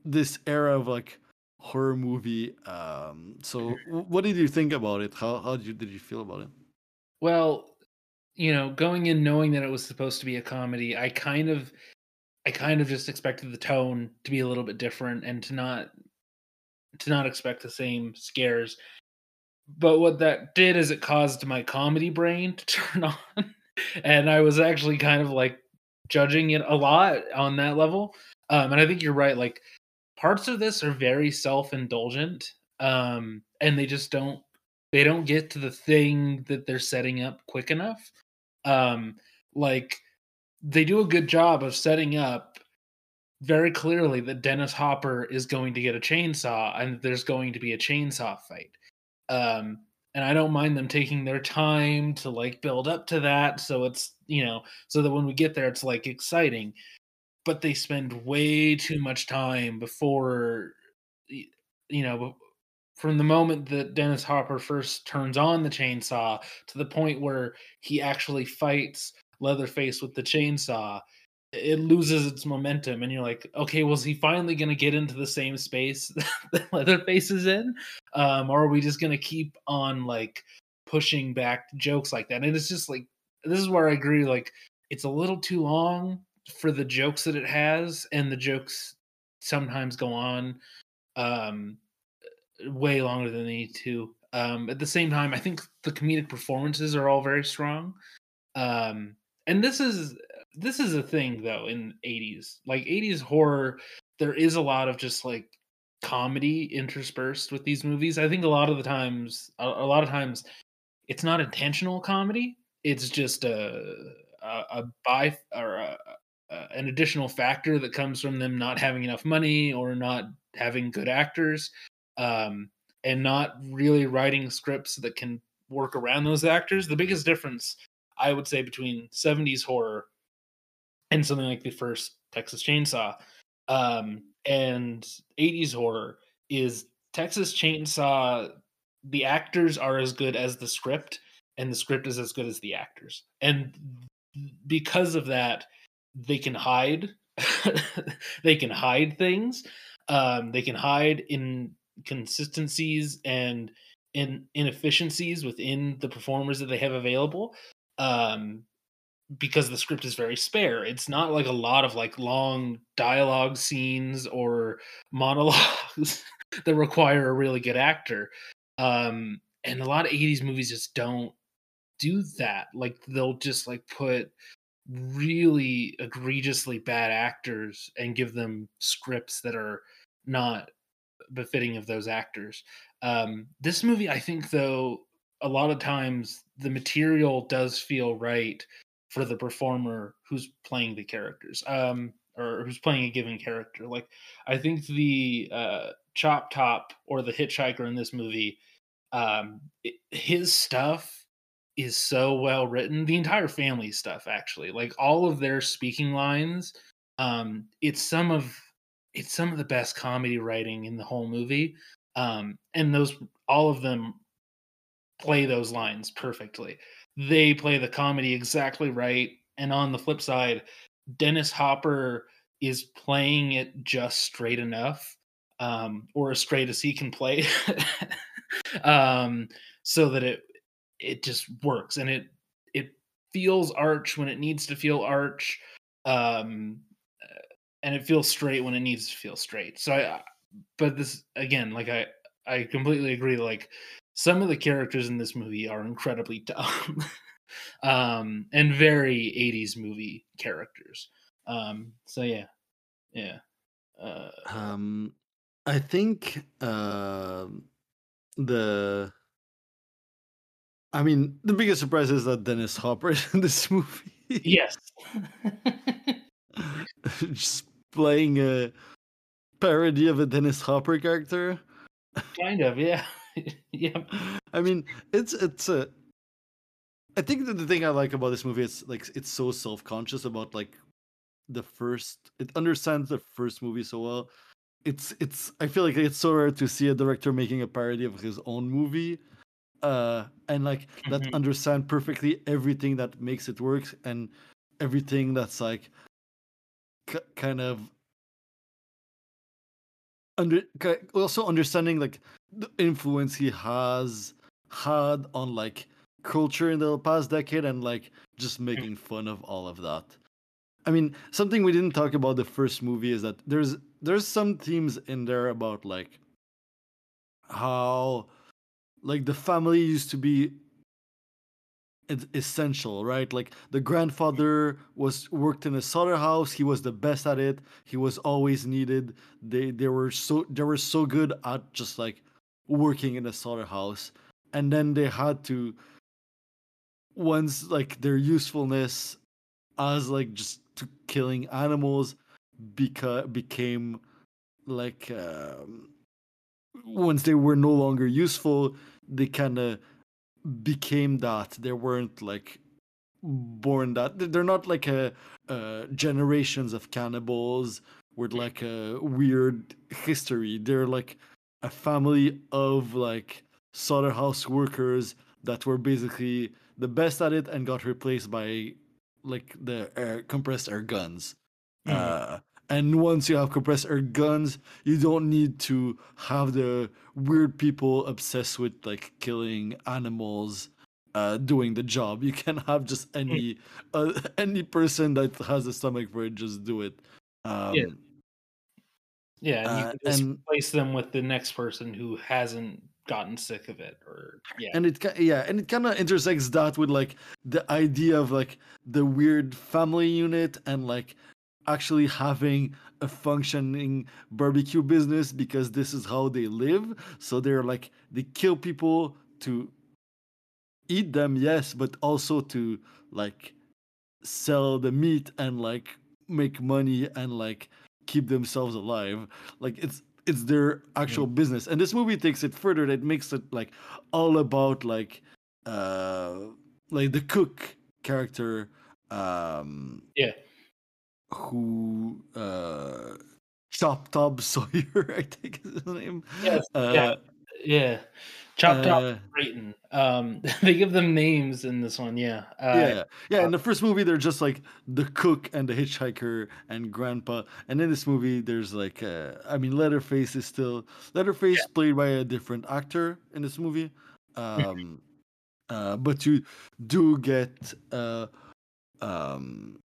this era of like. Horror movie. Um, so, what did you think about it? How how did you did you feel about it? Well, you know, going in knowing that it was supposed to be a comedy, I kind of, I kind of just expected the tone to be a little bit different and to not, to not expect the same scares. But what that did is it caused my comedy brain to turn on, and I was actually kind of like judging it a lot on that level. Um, and I think you're right, like. Parts of this are very self-indulgent, um, and they just don't, they don't get to the thing that they're setting up quick enough. Um, like, they do a good job of setting up very clearly that Dennis Hopper is going to get a chainsaw and there's going to be a chainsaw fight. Um, and I don't mind them taking their time to, like, build up to that, so it's, you know, so that when we get there, it's, like, exciting. But they spend way too much time before, you know, from the moment that Dennis Hopper first turns on the chainsaw to the point where he actually fights Leatherface with the chainsaw, it loses its momentum. And you're like, okay, was he finally going to get into the same space that Leatherface is in? Um, or are we just going to keep on, like, pushing back jokes like that? And it's just like, this is where I agree, like, it's a little too long for the jokes that it has, and the jokes sometimes go on um, way longer than they need to. Um, at the same time, I think the comedic performances are all very strong. Um, and this is, this is a thing though, in eighties, like eighties horror, there is a lot of just like comedy interspersed with these movies. I think a lot of the times, a, a lot of times it's not intentional comedy. It's just a, a, a by or a, Uh, an additional factor that comes from them not having enough money or not having good actors, um, and not really writing scripts that can work around those actors. The biggest difference, I would say, between seventies horror and something like the first Texas Chainsaw um, and eighties horror is Texas Chainsaw, the actors are as good as the script, and the script is as good as the actors. And because of that, they can hide, they can hide things. Um, they can hide inconsistencies and in inefficiencies within the performers that they have available. Um, because the script is very spare. It's not like a lot of like long dialogue scenes or monologues that require a really good actor. Um, and a lot of eighties movies just don't do that. Like they'll just like put really egregiously bad actors and give them scripts that are not befitting of those actors. Um, this movie, I think, though, a lot of times the material does feel right for the performer who's playing the characters, um, or who's playing a given character. Like, I think the uh, Chop Top or the Hitchhiker in this movie, um, it, his stuff is so well written. The entire family stuff, actually, like all of their speaking lines, um, it's some of it's some of the best comedy writing in the whole movie. Um, and those all of them play those lines perfectly. They play the comedy exactly right. And on the flip side, Dennis Hopper is playing it just straight enough, um, or as straight as he can play, um, so that it it just works, and it it feels arch when it needs to feel arch, um, and it feels straight when it needs to feel straight. So, I, but this again, like I I completely agree. Like, some of the characters in this movie are incredibly dumb. Um, and very eighties movie characters. Um, so yeah, yeah. Uh, um, I think uh, the. I mean, the biggest surprise is that Dennis Hopper is in this movie. Yes. Just playing a parody of a Dennis Hopper character. Kind of, yeah. Yeah. I mean, it's it's a. I think that the thing I like about this movie is, like, it's so self-conscious about, like, the first... It understands the first movie so well. It's... it's. I feel like it's so rare to see a director making a parody of his own movie. Uh, and, like, that mm-hmm. understand perfectly everything that makes it work and everything that's, like, c- kind of... under also understanding, like, the influence he has had on, like... culture in the past decade, and like just making fun of all of that. I mean, something we didn't talk about the first movie is that there's there's some themes in there about like how like the family used to be essential, right? Like the grandfather was worked in a solder house. He was the best at it. He was always needed. They they were so they were so good at just like working in a solder house, and then they had to. Once like their usefulness as like just to killing animals beca- became like um, once they were no longer useful, they kind of became that. They weren't like born that. They're not like a, a generations of cannibals with like a weird history. They're like a family of like slaughterhouse workers that were basically the best at it and got replaced by like the air, compressed air guns. Mm. Uh, and once you have compressed air guns, you don't need to have the weird people obsessed with like killing animals uh, doing the job. You can have just any uh, any person that has a stomach for it, just do it. Um, yeah, yeah and you uh, can just and, replace them with the next person who hasn't gotten sick of it, or yeah, and it yeah, and it kind of intersects that with like the idea of like the weird family unit and like actually having a functioning barbecue business because this is how they live. So they're like they kill people to eat them, yes, but also to like sell the meat and like make money and like keep themselves alive. Like it's. It's their actual yeah. business, and this movie takes it further. That makes it like all about like, uh, like the cook character, um, yeah, who uh, Chop Top Sawyer, I think is his name. Yes, uh, yeah, yeah, Chop uh, Top Brayton. Um, they give them names in this one. Yeah, uh, yeah, yeah. Uh, in the first movie, they're just like the cook and the hitchhiker and grandpa, and in this movie, there's like, uh, I mean, Leatherface is still Leatherface yeah. played by a different actor in this movie, um, uh, but you do get, uh, um,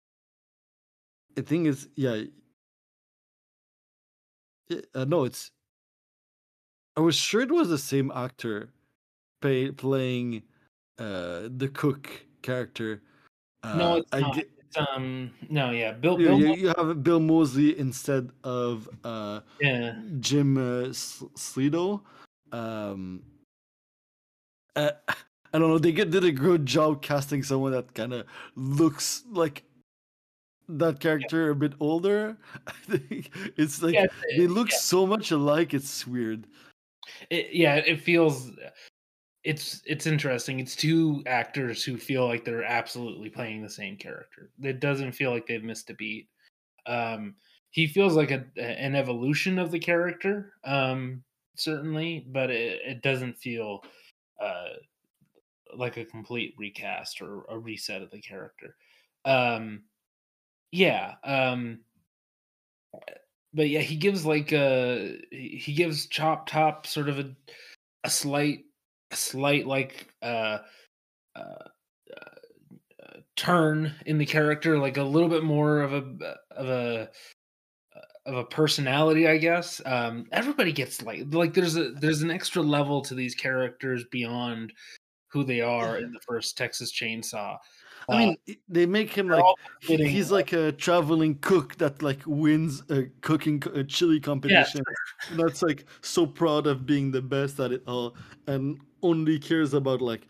I think it's yeah, uh, no, it's. I was sure it was the same actor. Play, playing uh, the cook character. Uh, no, it's not. I did, it's, um, no, yeah, Bill. You, Bill you, you have Bill Moseley instead of uh, yeah. Jim uh, Slido. Um, uh, I don't know. They did a good job casting someone that kind of looks like that character yeah. a bit older. I think it's like yeah, they look yeah. so much alike. It's weird. It, yeah, it feels. It's it's interesting. It's two actors who feel like they're absolutely playing the same character. It doesn't feel like they've missed a beat. Um, he feels like a, an evolution of the character, um, certainly, but it, it doesn't feel uh, like a complete recast or a reset of the character. Um, yeah. Um, but yeah, he gives like a, he gives Chop Top sort of a, a slight, a slight like, uh, uh, uh, turn in the character, like a little bit more of a, of a, of a personality, I guess. Um, everybody gets like, like there's a, there's an extra level to these characters beyond who they are in the first Texas Chainsaw. I uh, mean, they make him like, he's like a traveling cook that like wins a cooking, a chili competition. Yeah. That's like so proud of being the best at it all and only cares about like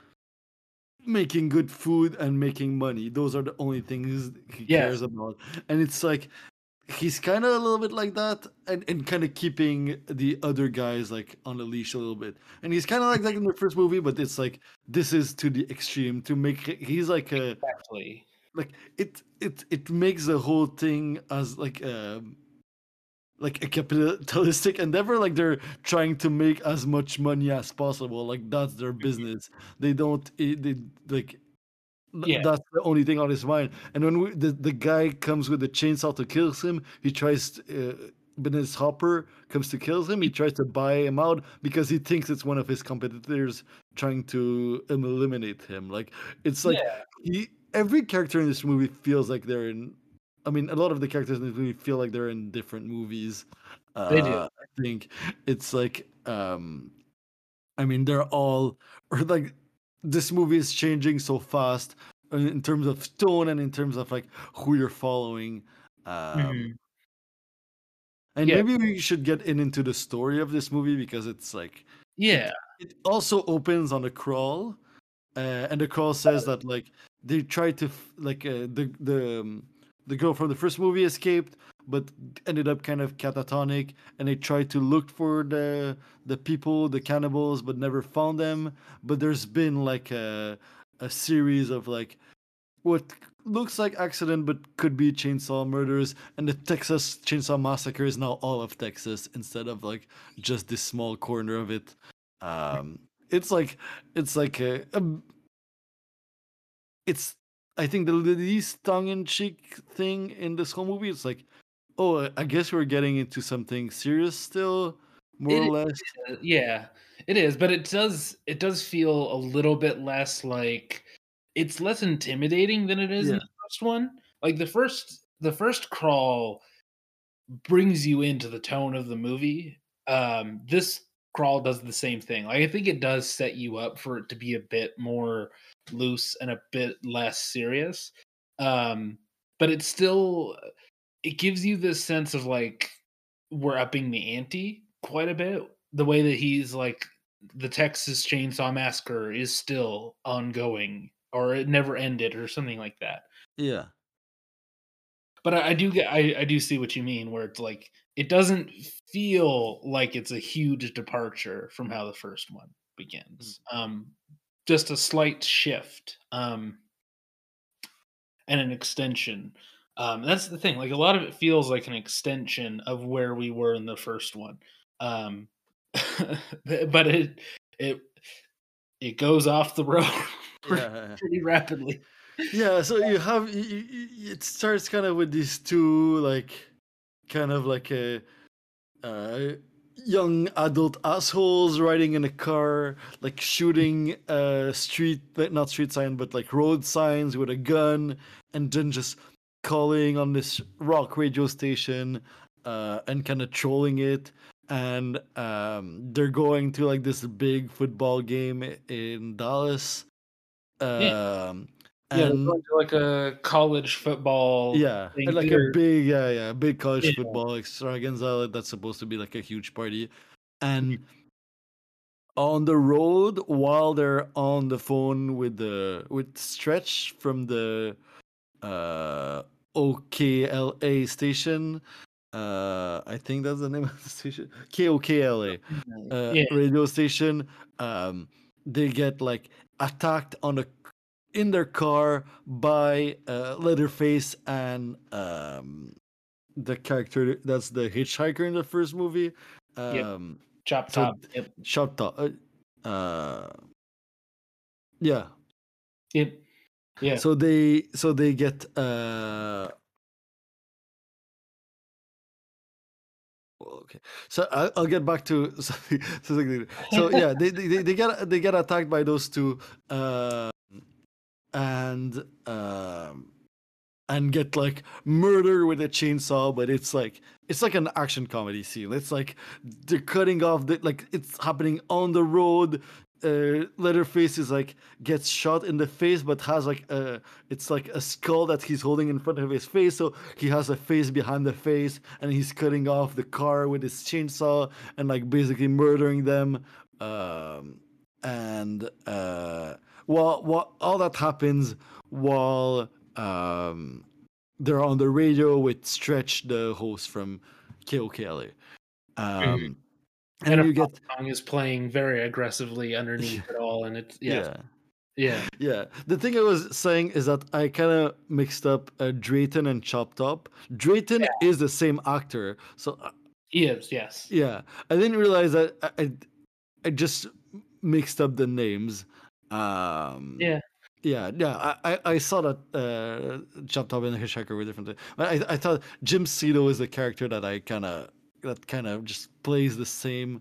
making good food and making money. Those are the only things he yeah. cares about. And it's like, he's kind of a little bit like that, and, and kind of keeping the other guys like on a leash a little bit. And he's kind of like that in the first movie, but it's like this is to the extreme to make he's like a exactly. like it it it makes the whole thing as like a like a capitalistic endeavor. Like they're trying to make as much money as possible. Like that's their business. They don't they like. Yeah. That's the only thing on his mind. And when we, the, the guy comes with the chainsaw to kill him, he tries to, uh, Dennis Hopper comes to kill him. He tries to buy him out because he thinks it's one of his competitors trying to eliminate him. Like it's like yeah. he, every character in this movie feels like they're in. I mean, a lot of the characters in this movie feel like they're in different movies. Uh, they do. I think it's like, um, I mean, they're all or like. This movie is changing so fast in terms of tone and in terms of like who you're following. Um, mm-hmm. And yeah. maybe we should get in into the story of this movie because it's like, yeah, it, it also opens on a crawl. Uh, and the crawl says that like they tried to f- like uh, the, the, um, the girl from the first movie escaped, but ended up kind of catatonic, and they tried to look for the the people, the cannibals, but never found them. But there's been like a a series of like what looks like accident, but could be chainsaw murders. And the Texas Chainsaw Massacre is now all of Texas instead of like just this small corner of it. Um, it's like it's like a, a it's I think the least tongue-in-cheek thing in this whole movie. It's like. Oh, I guess we're getting into something serious still, more it, or less. It, yeah, it is, but it does it does feel a little bit less like it's less intimidating than it is yeah. in the first one. Like the first the first crawl brings you into the tone of the movie. Um, this crawl does the same thing. Like I think it does set you up for it to be a bit more loose and a bit less serious. Um, but it's still. It gives you this sense of like we're upping the ante quite a bit. The way that he's like the Texas Chainsaw Massacre is still ongoing, or it never ended, or something like that. Yeah. But I, I do get, I, I do see what you mean, where it's like it doesn't feel like it's a huge departure from how the first one begins. Mm-hmm. Um, just a slight shift, um, and an extension. Um, that's the thing. Like a lot of it feels like an extension of where we were in the first one, um, but it it it goes off the road pretty, yeah. pretty rapidly. Yeah. So you have you, you, it starts kind of with these two like kind of like a uh, young adult assholes riding in a car, like shooting uh, street not street sign but like road signs with a gun, and then just. Calling on this rock radio station uh, and kind of trolling it. And um, they're going to like this big football game in Dallas. Um, yeah, and, yeah like a college football. Yeah, thing like there. a big, yeah, yeah, big college yeah. football extravaganza that's supposed to be like a huge party. And on the road, while they're on the phone with the with Stretch from the uh O K L A station. Uh, I think that's the name of the station. K O K L A uh, yeah. radio station. Um, they get like attacked on a in their car by uh, Leatherface and um, the character that's the hitchhiker in the first movie. Um, yep. Chop Top. So, yep. Chop Top. Uh, uh, Yeah. Yep. Yeah. yeah. So they so they get uh okay. So I, I'll get back to something. something so yeah, they, they they get they get attacked by those two uh and um and get like murdered with a chainsaw, but it's like it's like an action comedy scene. It's like they're cutting off the like it's happening on the road. Uh, Leatherface is like gets shot in the face, but has like a it's like a skull that he's holding in front of his face, so he has a face behind the face, and he's cutting off the car with his chainsaw and like basically murdering them. Um, and uh, while while all that happens, while um, they're on the radio with Stretch, the host from K O K L A. Um, mm-hmm. And, and you get song is playing very aggressively underneath it all, and it's yeah, yeah, yeah. yeah. The thing I was saying is that I kind of mixed up uh, Drayton and Chopped Up. Drayton yeah. is the same actor, so uh, he is. Yes. Yeah, I didn't realize that. I, I, I just mixed up the names. Um, yeah. Yeah, yeah. I, I saw that uh, Chopped Up and Hitchhiker were different. But I I thought Jim Cito is the character that I kind of. that kind of just plays the same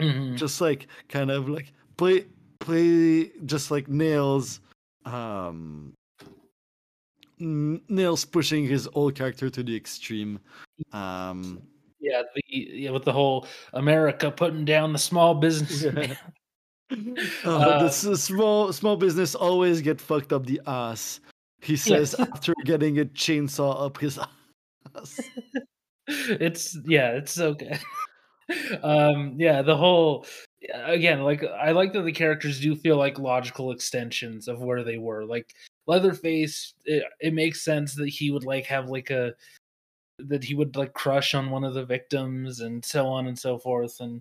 mm-hmm. just like kind of like play play just like nails um nails pushing his old character to the extreme. um yeah, the, yeah with the whole America putting down the small business. yeah. uh, uh, this small small business always get fucked up the ass, he says yeah. after getting a chainsaw up his ass. It's yeah, it's so good. um, yeah, the whole again, like I like that the characters do feel like logical extensions of where they were. Like Leatherface, it, it makes sense that he would like have like a that he would like crush on one of the victims and so on and so forth. And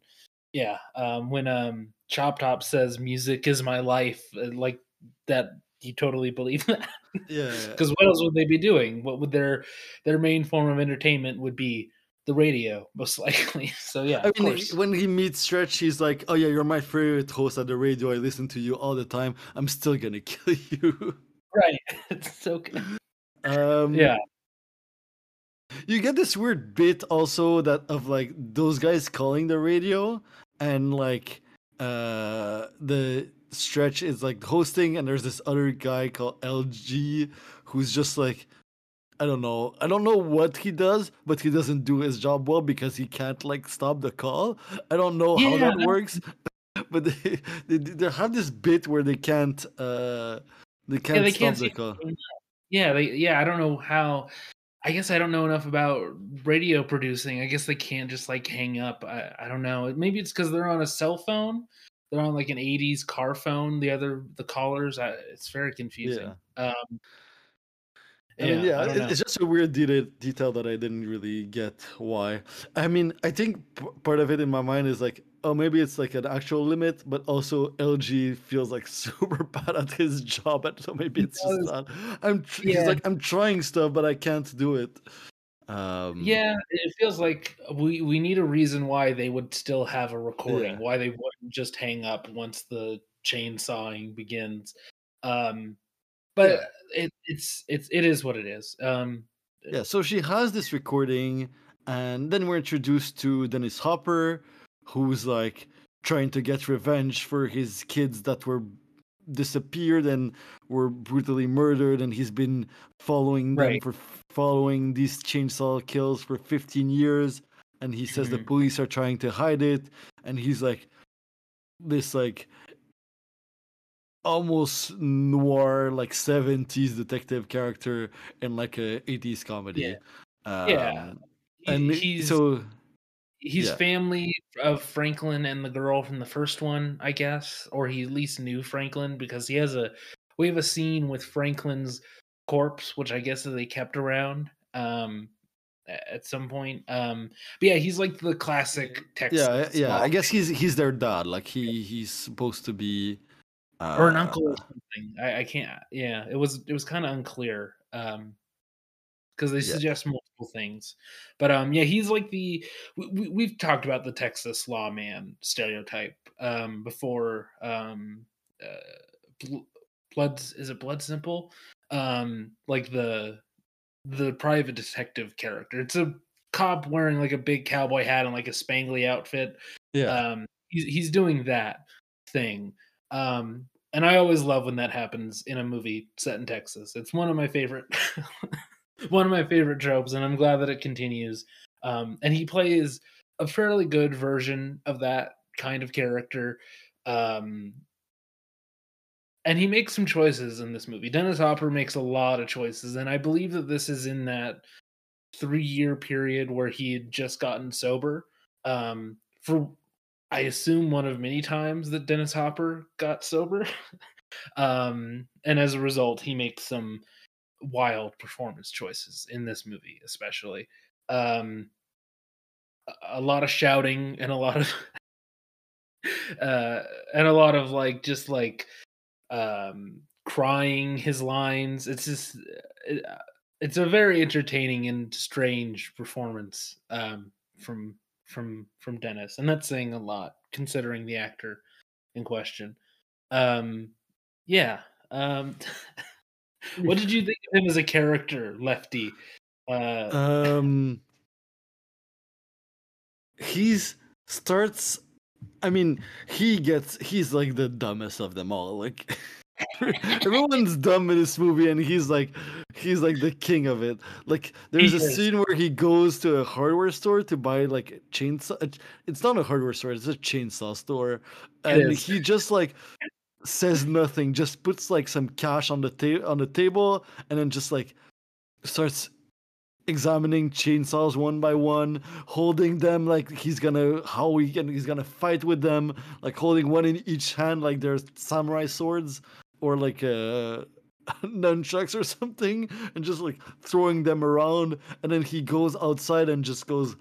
yeah, um, when um, Chop Top says "music is my life," like that. You totally believe that. Yeah. Because what else would they be doing? What would their their main form of entertainment would be? The radio, most likely. So yeah. I mean, of course. When he meets Stretch, he's like, "Oh yeah, you're my favorite host at the radio. I listen to you all the time. I'm still gonna kill you." Right. It's okay. Um, yeah. You get this weird bit also that of like those guys calling the radio and like uh, the. Stretch is like hosting, and there's this other guy called L G who's just like, I don't know, I don't know what he does, but he doesn't do his job well because he can't like stop the call. I don't know yeah. how that works, but they, they they have this bit where they can't uh they can't yeah, they stop can't the call. Yeah, they, yeah, I don't know how. I guess I don't know enough about radio producing. I guess they can't just like hang up. I I don't know. Maybe it's because they're on a cell phone. They're on like an eighties car phone. The other, the callers, I, it's very confusing. Yeah, um, yeah, I mean, yeah I it, it's just a weird de- detail that I didn't really get why. I mean, I think p- part of it in my mind is like, oh, maybe it's like an actual limit, but also L G feels like super bad at his job, and so maybe it's just that. I'm tr- yeah. He's like, I'm trying stuff, but I can't do it. Um, yeah, it feels like we, we need a reason why they would still have a recording, yeah. why they wouldn't just hang up once the chainsawing begins. Um, but yeah. it, it's it's it is what it is. Um, yeah. So she has this recording, and then we're introduced to Dennis Hopper, who's like trying to get revenge for his kids that were disappeared and were brutally murdered, and he's been following them right. for. following these chainsaw kills for fifteen years, and he says mm-hmm. the police are trying to hide it, and he's like this like almost noir like seventies detective character in like a eighties comedy. Yeah, um, yeah. He, and he's so he's yeah. family of Franklin and the girl from the first one, I guess, or he at least knew Franklin, because he has a we have a scene with Franklin's corpse, which I guess they kept around um at some point. Um but yeah, he's like the classic Texas. Yeah, yeah. Guy. I guess he's he's their dad. Like he he's supposed to be uh, or an uncle or something. I, I can't yeah, it was it was kind of unclear. Um because they suggest yeah. multiple things. But um yeah, he's like the we we've talked about the Texas lawman stereotype um before um uh, Blood, is it Blood Simple? Um, like the the private detective character. It's a cop wearing like a big cowboy hat and like a spangly outfit. Yeah. Um, he's he's doing that thing. Um, and I always love when that happens in a movie set in Texas. It's one of my favorite one of my favorite tropes, and I'm glad that it continues. Um, and he plays a fairly good version of that kind of character. Um, and he makes some choices in this movie. Dennis Hopper makes a lot of choices, and I believe that this is in that three-year period where he had just gotten sober. Um, for, I assume, one of many times that Dennis Hopper got sober. um, and as a result, he makes some wild performance choices in this movie, especially. Um, a lot of shouting and a lot of uh, and a lot of like just like um, crying his lines. It's just it, it's a very entertaining and strange performance um, from from from Dennis, and that's saying a lot considering the actor in question. Um, yeah, um, what did you think of him as a character, Lefty? Uh, um, he's starts. I mean, he gets. He's like the dumbest of them all. Like everyone's dumb in this movie, and he's like, he's like the king of it. Like there's a scene where he goes to a hardware store to buy like a chainsaw. It's not a hardware store. It's a chainsaw store, and he just like says nothing. Just puts like some cash on the ta- on the table, and then just like starts examining chainsaws one by one, holding them like he's gonna how he can he's gonna fight with them, like holding one in each hand like they're samurai swords or like uh nunchucks or something, and just like throwing them around. And then he goes outside and just goes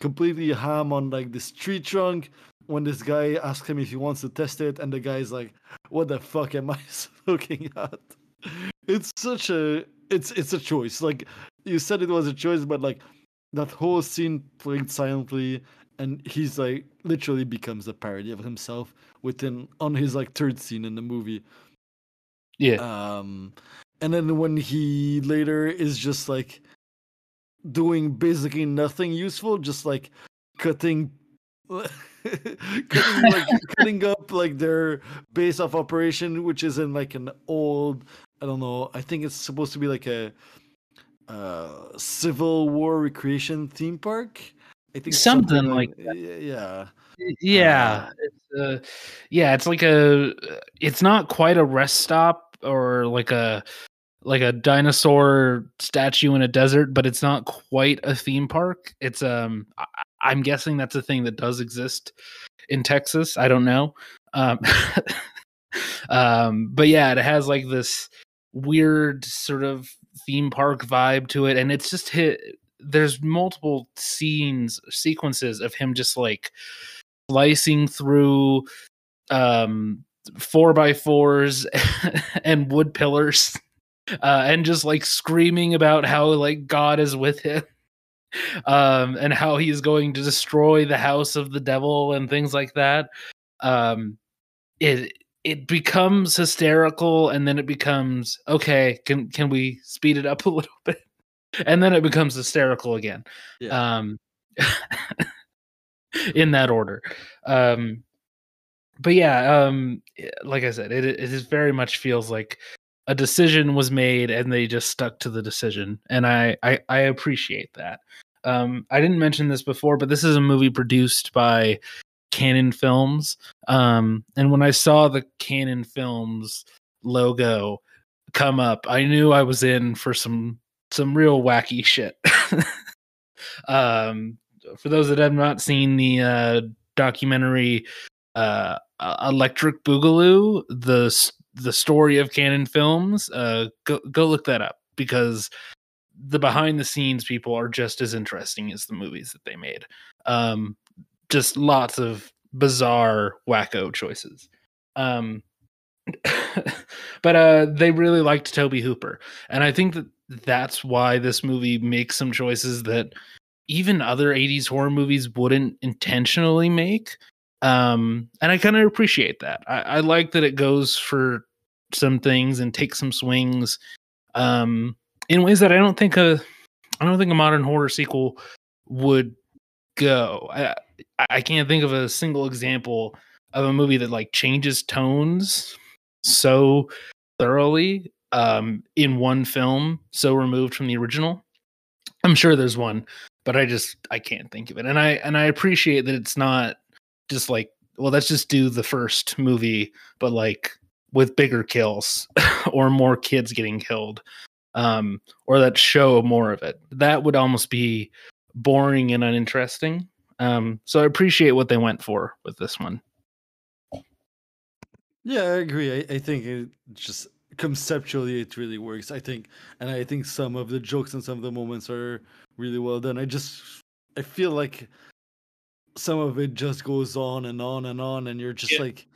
completely ham on like this tree trunk when this guy asks him if he wants to test it, and the guy's like, what the fuck am I looking at? It's such a It's it's a choice. Like you said, it was a choice, but like that whole scene played silently, and he's like literally becomes a parody of himself within on his like third scene in the movie. Yeah. Um, and then when he later is just like doing basically nothing useful, just like cutting. cutting, like, cutting up like their base of operation, which is in like an old, I don't know, I think it's supposed to be like a uh, Civil War recreation theme park. I think something, something like that. yeah, yeah, uh, it's, uh, yeah. It's like a, it's not quite a rest stop or like a like a dinosaur statue in a desert, but it's not quite a theme park. It's um. I, I'm guessing that's a thing that does exist in Texas. I don't know. Um, um, but yeah, it has like this weird sort of theme park vibe to it. And it's just hit. There's multiple scenes, sequences of him just like slicing through um, four by fours and wood pillars uh, and just like screaming about how like God is with him. Um, and how he's going to destroy the house of the devil and things like that. Um, it it becomes hysterical, and then it becomes, okay, can can we speed it up a little bit? And then it becomes hysterical again. Yeah. Um, in that order. Um, but yeah, um, like I said, it it very much feels like a decision was made and they just stuck to the decision. And I, I, I appreciate that. Um, I didn't mention this before, but this is a movie produced by Cannon Films. Um, and when I saw the Cannon Films logo come up, I knew I was in for some, some real wacky shit. um, for those that have not seen the uh, documentary uh, Electric Boogaloo, the the story of Cannon Films, uh, go, go look that up, because the behind the scenes people are just as interesting as the movies that they made. Um, just lots of bizarre wacko choices. Um, but, uh, they really liked Tobe Hooper. And I think that that's why this movie makes some choices that even other eighties horror movies wouldn't intentionally make. Um, and I kind of appreciate that. I, I like that it goes for some things and take some swings um, in ways that I don't think a I don't think a modern horror sequel would go. I, I can't think of a single example of a movie that like changes tones so thoroughly um, in one film, so removed from the original. I'm sure there's one, but I just I can't think of it. And I and I appreciate that it's not just like, well, let's just do the first movie, but like with bigger kills or more kids getting killed, um, or that show more of it. That would almost be boring and uninteresting. Um, so I appreciate what they went for with this one. Yeah, I agree. I, I think it just conceptually it really works. I think, and I think some of the jokes and some of the moments are really well done. I just I feel like some of it just goes on and on and on, and you're just yeah. like,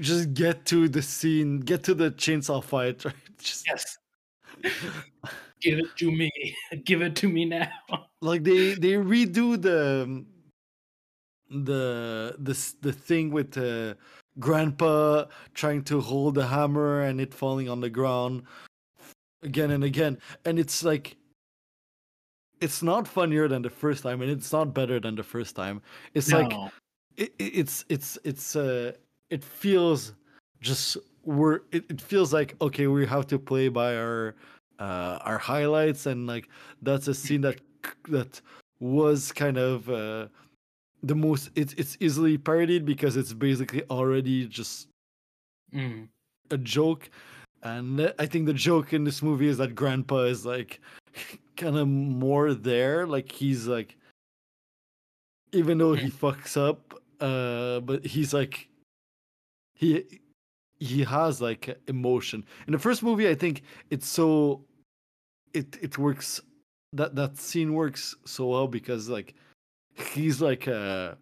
just get to the scene, get to the chainsaw fight. Right? Just... Yes. Give it to me. Give it to me now. Like they they redo the the the the thing with the grandpa trying to hold the hammer and it falling on the ground again and again, and it's like, it's not funnier than the first time, and it's not better than the first time. It's no. like it, it's it's it's uh it feels just we're it, it feels like, okay, we have to play by our uh our highlights, and like that's a scene that that was kind of uh the most it's it's easily parodied because it's basically already just mm. a joke. And I think the joke in this movie is that grandpa is like kind of more there, like he's like, even though he fucks up, uh but he's like he he has like emotion. In the first movie, I think it's so it it works that that scene works so well because like He's like a,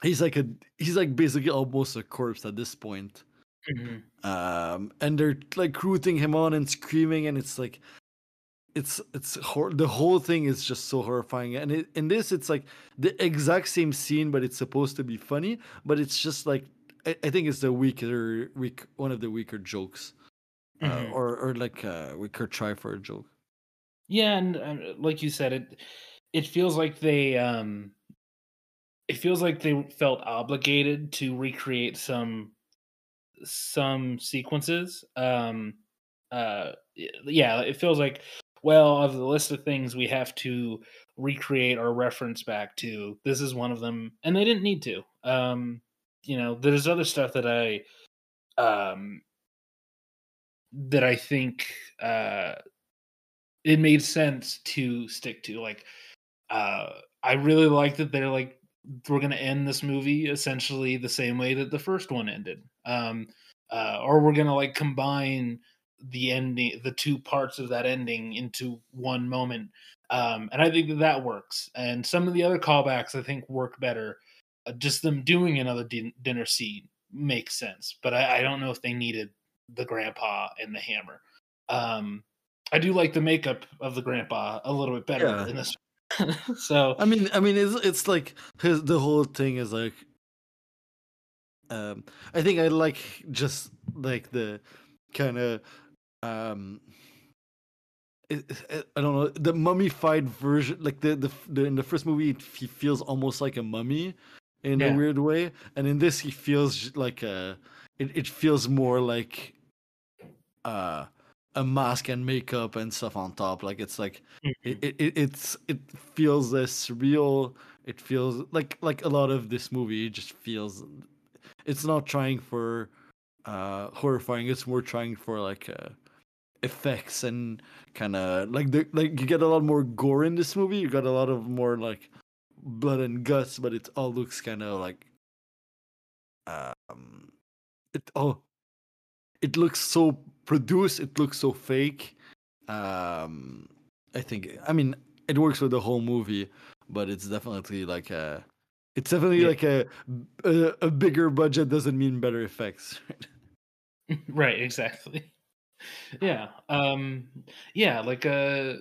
he's like a, he's like basically almost a corpse at this point, mm-hmm. um, and they're like rooting him on and screaming, and it's like, it's it's hor- the whole thing is just so horrifying. And it, in this, it's like the exact same scene, but it's supposed to be funny, but it's just like I, I think it's the weaker, weak one of the weaker jokes, mm-hmm. uh, or or like a weaker try for a joke. Yeah, and uh, like you said, it. It feels like they, um, it feels like they felt obligated to recreate some, some sequences. Um, uh, yeah, it feels like, well, of the list of things we have to recreate or reference back to, this is one of them, and they didn't need to. Um, you know, there's other stuff that I, um, that I think uh, it made sense to stick to, like. Uh, I really like that they're like, we're going to end this movie essentially the same way that the first one ended. Um, uh, or we're going to like combine the ending, the two parts of that ending into one moment. Um, and I think that that works. And some of the other callbacks I think work better. Uh, just them doing another din- dinner scene makes sense, but I, I don't know if they needed the grandpa and the hammer. Um, I do like the makeup of the grandpa a little bit better yeah. in this. So I mean, I mean, it's it's like his, the whole thing is like. Um, I think I like just like the kind of, um, it, it, I don't know, the mummified version. Like the the, the in the first movie, it, he feels almost like a mummy in yeah. a weird way, and in this, he feels like a. It it feels more like. Uh, A mask and makeup and stuff on top, like it's like mm-hmm. it, it it's it feels less real. It feels like like a lot of this movie. It just feels it's not trying for uh, horrifying. It's more trying for like uh, effects and kind of like the like you get a lot more gore in this movie. You got a lot of more like blood and guts, but it all looks kind of like um it all it looks so. Produce it looks so fake. Um, I think. I mean, it works with the whole movie, but it's definitely like a. It's definitely yeah. like a, a a bigger budget doesn't mean better effects. Right. Right. Exactly. Yeah. Um. Yeah. Like uh.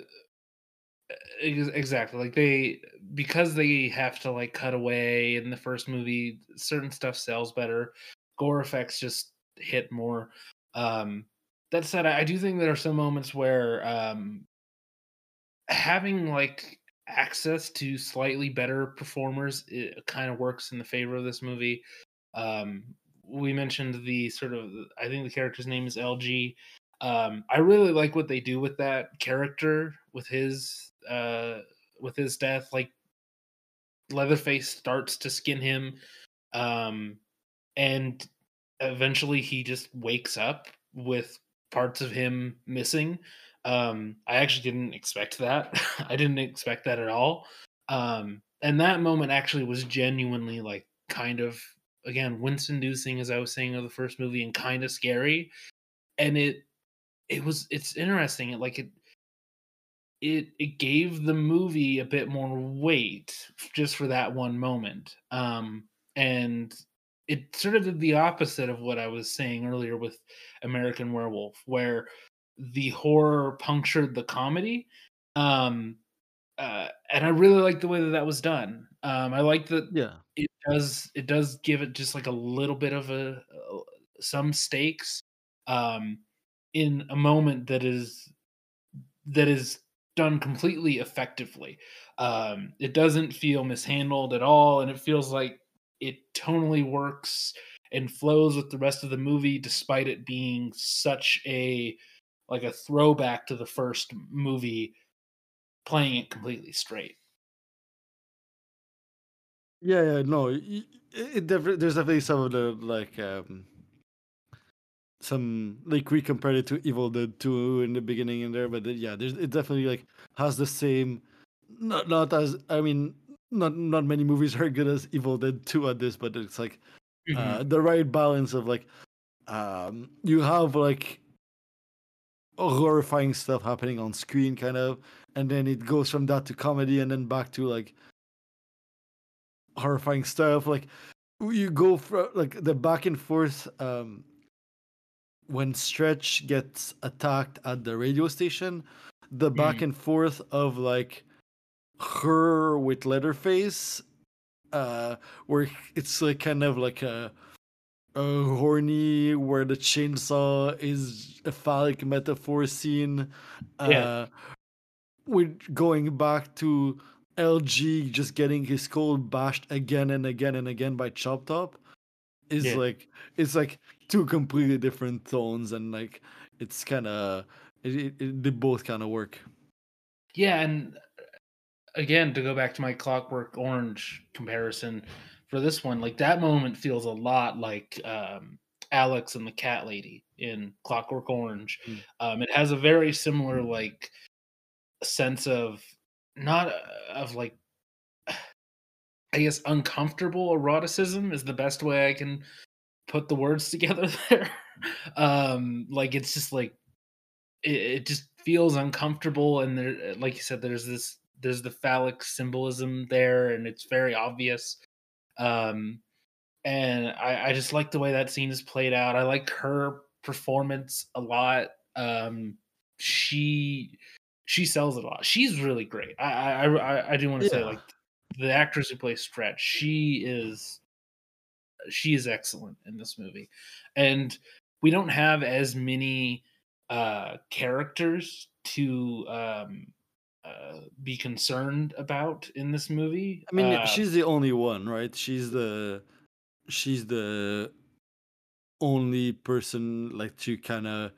Exactly. Like they because they have to like cut away in the first movie. Certain stuff sells better. Gore effects just hit more. Um, that said, I do think there are some moments where um, having like access to slightly better performers, it kind of works in the favor of this movie. Um, we mentioned the sort of, I think the character's name is L G. Um, I really like what they do with that character, with his uh, with his death. Like Leatherface starts to skin him, um, and eventually he just wakes up with parts of him missing. Um, I actually didn't expect that. I didn't expect that at all. Um, and that moment actually was genuinely like kind of, again, wince-inducing, as I was saying, of the first movie, and kind of scary. And it, it was, it's interesting. It like it, it, it gave the movie a bit more weight just for that one moment. Um, and it sort of did the opposite of what I was saying earlier with American Werewolf, where the horror punctured the comedy. Um, uh, and I really like the way that that was done. Um, I like that. Yeah. It does, it does give it just like a little bit of a, uh, some stakes, um, in a moment that is, that is done completely effectively. Um, it doesn't feel mishandled at all. And it feels like it tonally works and flows with the rest of the movie, despite it being such a, like a throwback to the first movie, playing it completely straight. Yeah, yeah, no, it, it definitely, there's definitely some of the, like, um, some, like, we compared it to Evil Dead two in the beginning in there, but then, yeah, there's, it definitely, like, has the same, not, not as, I mean, not, not many movies are good as Evil Dead two at this, but it's, like, mm-hmm. uh, the right balance of, like, um, you have, like, horrifying stuff happening on screen, kind of, and then it goes from that to comedy, and then back to like horrifying stuff. Like you go from like the back and forth um, when Stretch gets attacked at the radio station, the back mm-hmm. and forth of like her with Leatherface, uh, where it's like kind of like a. Uh, horny, where the chainsaw is a phallic metaphor scene. Uh, yeah. We're going back to L G just getting his skull bashed again and again and again by Chop Top. Is yeah. like it's like two completely different tones, and like it's kind of it, it, it, they both kind of work. Yeah, and again to go back to my Clockwork Orange comparison. For this one, like that moment feels a lot like um, Alex and the Cat Lady in Clockwork Orange. Mm. Um, it has a very similar like sense of not uh, of like I guess uncomfortable eroticism is the best way I can put the words together there. um, like it's just like it, it just feels uncomfortable, and there, like you said, there's this there's the phallic symbolism there, and it's very obvious. Um, and I, I just like the way that scene is played out. I like her performance a lot. Um, she, she sells it a lot. She's really great. I, I, I, I do want to yeah. say like the actress who plays Stretch, she is, she is excellent in this movie. And we don't have as many, uh, characters to, um, Uh, be concerned about in this movie. I mean, uh, she's the only one, right? She's the she's the only person like to kind of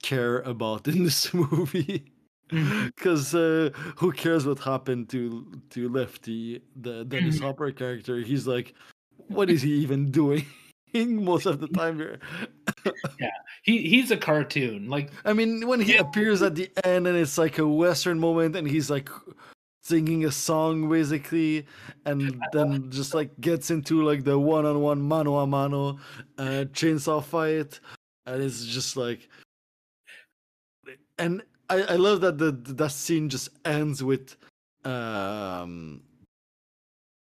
care about in this movie. Because uh, who cares what happened to to Lefty, the Dennis Hopper character? He's like, what is he even doing? Most of the time here. yeah he he's a cartoon, like I mean when he yeah. appears at the end and it's like a Western moment and he's like singing a song basically, and then just like gets into like the one-on-one mano a mano uh, chainsaw fight, and it's just like and I, I love that the that scene just ends with um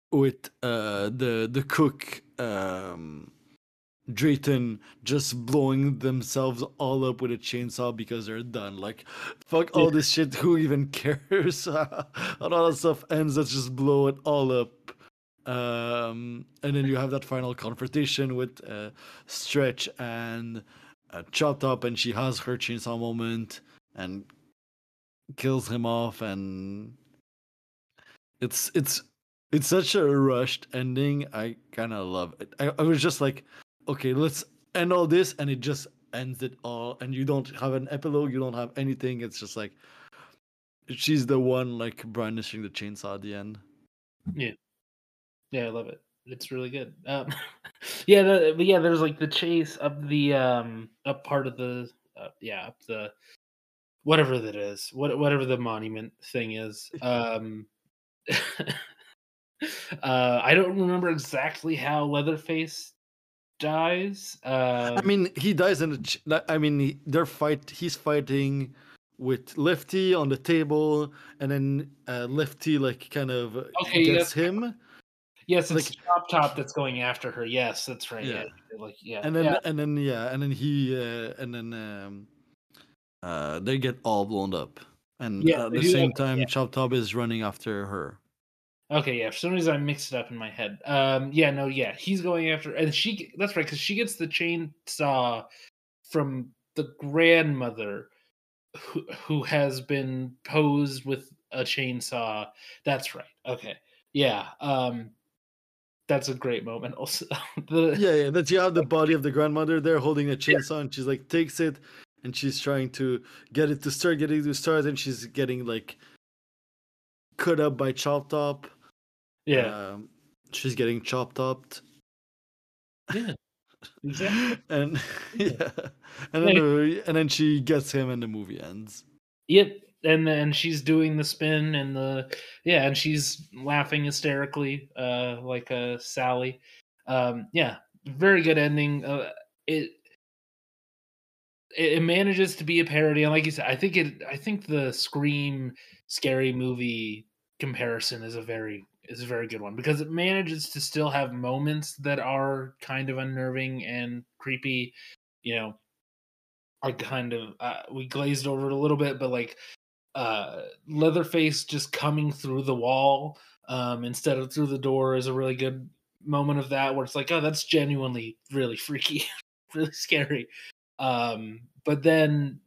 with uh the the cook um Drayton just blowing themselves all up with a chainsaw because they're done. Like, fuck all yeah. this shit. Who even cares? A lot of stuff ends. Let's just blow it all up. Um, and then you have that final confrontation with uh, Stretch and uh, Chopped Up, and she has her chainsaw moment and kills him off, and it's it's it's such a rushed ending. I kind of love it. I, I was just like, okay, let's end all this, and it just ends it all, and you don't have an epilogue, you don't have anything. It's just like she's the one like brandishing the chainsaw at the end. Yeah. Yeah, I love it. It's really good. Um, yeah, the, yeah. There's like the chase up the um, up part of the uh, yeah up the whatever that is, what whatever the monument thing is. Um, uh, I don't remember exactly how Leatherface dies. Um, I mean, he dies in a ch- I mean, he, they're fight. He's fighting with Lefty on the table, and then uh, Lefty like kind of okay, gets yeah. him. Yes, it's like, Chop Top that's going after her. Yes, that's right. Yeah, yeah. Like, yeah. And then, yeah. and then, yeah, and then he, uh, and then um, uh, they get all blown up. And yeah, at the same have, time, yeah. Chop Top is running after her. Okay, yeah. For some reason, I mixed it up in my head. Um, yeah, no, yeah, he's going after, and she. That's right, because she gets the chainsaw from the grandmother, who who has been posed with a chainsaw. That's right. Okay, yeah. Um. That's a great moment also. the... Yeah, yeah, that you have the body of the grandmother there holding a chainsaw, yeah. and she's like takes it, and she's trying to get it to start, getting to start, and she's getting like cut up by Chopped Up. Yeah. Um, she's getting chopped up. Yeah. Exactly. and yeah. And then, like, and then she gets him and the movie ends. Yep. And then she's doing the spin and the yeah, and she's laughing hysterically, uh, like a uh, Sally. Um, yeah, very good ending. Uh, it it manages to be a parody, and like you said, I think it. I think the Scream Scary Movie comparison is a very is a very good one, because it manages to still have moments that are kind of unnerving and creepy. You know, are kind of uh, we glazed over it a little bit, but like. Uh, Leatherface just coming through the wall um, instead of through the door is a really good moment of that, where it's like, oh, that's genuinely really freaky, really scary. Um, but then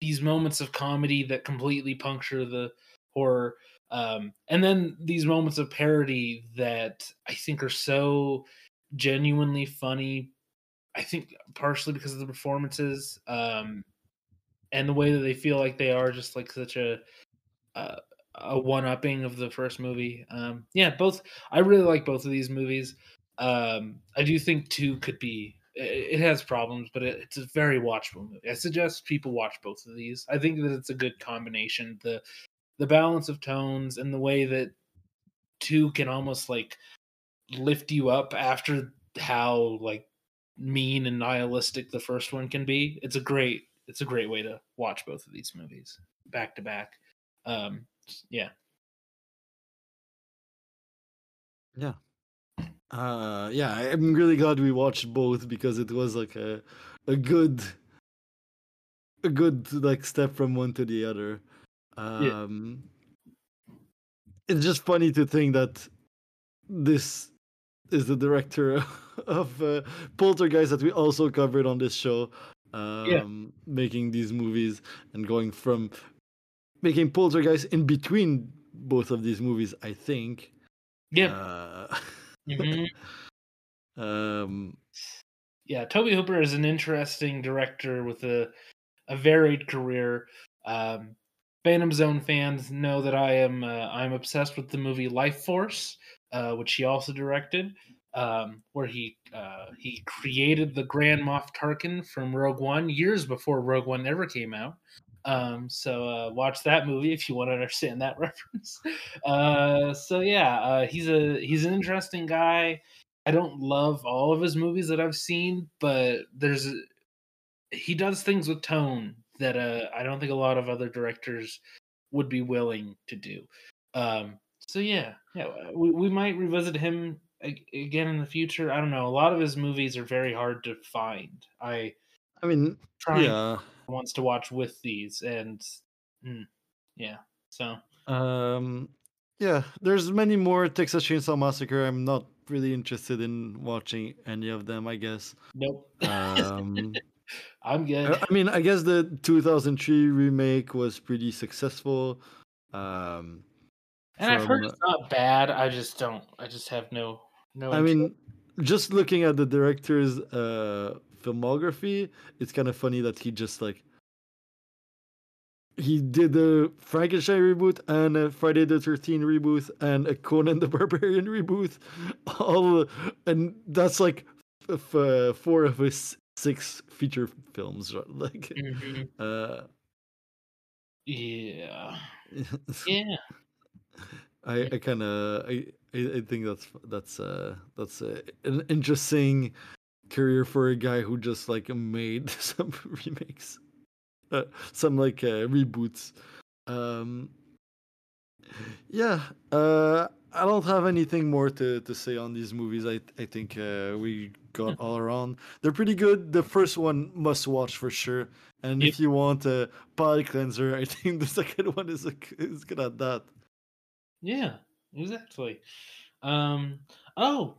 these moments of comedy that completely puncture the horror, um, and then these moments of parody that I think are so genuinely funny. I think partially because of the performances. Um, And the way that they feel like they are just like such a uh, a one-upping of the first movie. Um, yeah, both. I really like both of these movies. Um, I do think two could be. It, it has problems, but it, it's a very watchable movie. I suggest people watch both of these. I think that it's a good combination. The the balance of tones and the way that two can almost like lift you up after how like mean and nihilistic the first one can be. It's a great. It's a great way to watch both of these movies back to back. Um, yeah. Yeah. Uh, yeah. I'm really glad we watched both, because it was like a, a good, a good like step from one to the other. Um, yeah. It's just funny to think that this is the director of uh, Poltergeist that we also covered on this show. Um, yeah. Making these movies and going from making Poltergeist in between both of these movies, I think. Yeah. Uh, mm-hmm. um, yeah, Tobe Hooper is an interesting director with a a varied career. Um, Phantom Zone fans know that I am uh, I'm obsessed with the movie Life Force, uh, which he also directed. Um, where he uh, he created the Grand Moff Tarkin from Rogue One years before Rogue One ever came out. Um, so uh, watch that movie if you want to understand that reference. Uh, so yeah, uh, he's a he's an interesting guy. I don't love all of his movies that I've seen, but there's a, he does things with tone that uh, I don't think a lot of other directors would be willing to do. Um, so yeah, yeah, we, we might revisit him again in the future. I don't know, a lot of his movies are very hard to find. I I mean trying yeah. wants to watch with these and mm, yeah so um Yeah, there's many more Texas Chainsaw Massacre. I'm not really interested in watching any of them, I guess. Nope. Um, I'm good. I mean, I guess the two thousand three remake was pretty successful. Um, and from, I've heard it's not bad. I just don't. I just have no. no I interest. mean, just looking at the director's uh, filmography, it's kind of funny that he just like he did the Frankenstein reboot and a Friday the thirteenth reboot and a Conan the Barbarian reboot, all and that's like f- f- four of his six feature films, right? Like, mm-hmm. uh, yeah, yeah. I I kind of I I think that's that's uh that's uh, an interesting career for a guy who just like made some remakes. Uh, some like uh, reboots. Um, yeah, uh, I don't have anything more to, to say on these movies. I I think uh, we got all around. They're pretty good. The first one must watch for sure. And yep. if you want a palate cleanser, I think the second one is a, is good at that. Yeah, exactly. Um, oh.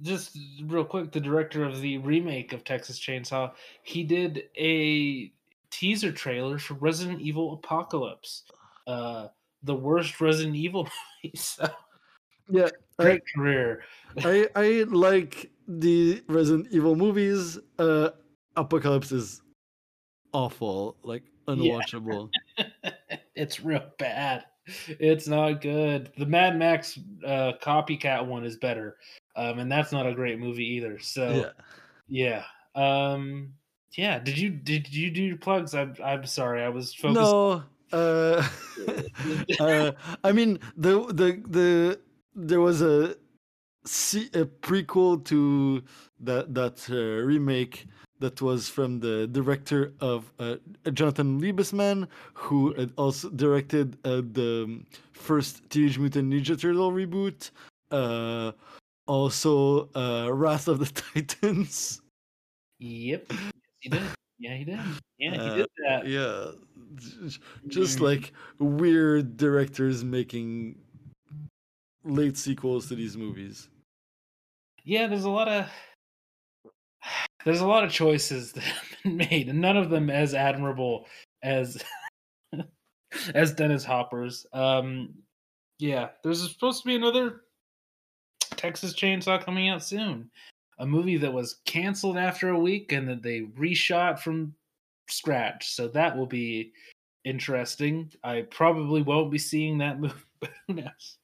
Just real quick, the director of the remake of Texas Chainsaw, he did a teaser trailer for Resident Evil Apocalypse, uh, the worst Resident Evil movie. So, yeah, great I, career. I I like the Resident Evil movies. Uh, Apocalypse is awful, like unwatchable. Yeah. It's real bad. It's not good. The Mad Max uh, copycat one is better, um, and that's not a great movie either. So, yeah, yeah. Um, yeah. Did you did you do your plugs? I'm I'm sorry, I was focused. No, uh, uh, I mean the the the there was a a prequel to that that uh, remake. That was from the director of uh, Jonathan Liebesman, who also directed uh, the first Teenage Mutant Ninja Turtle reboot, uh, also uh, Wrath of the Titans. Yep, yes, he did. Yeah, he did. Yeah, he uh, did that. Yeah, just like weird directors making late sequels to these movies. Yeah, there's a lot of. There's a lot of choices that have been made, and none of them as admirable as as Dennis Hopper's. Um, yeah, there's supposed to be another Texas Chainsaw coming out soon. A movie that was canceled after a week and that they reshot from scratch. So that will be interesting. I probably won't be seeing that movie, but who knows?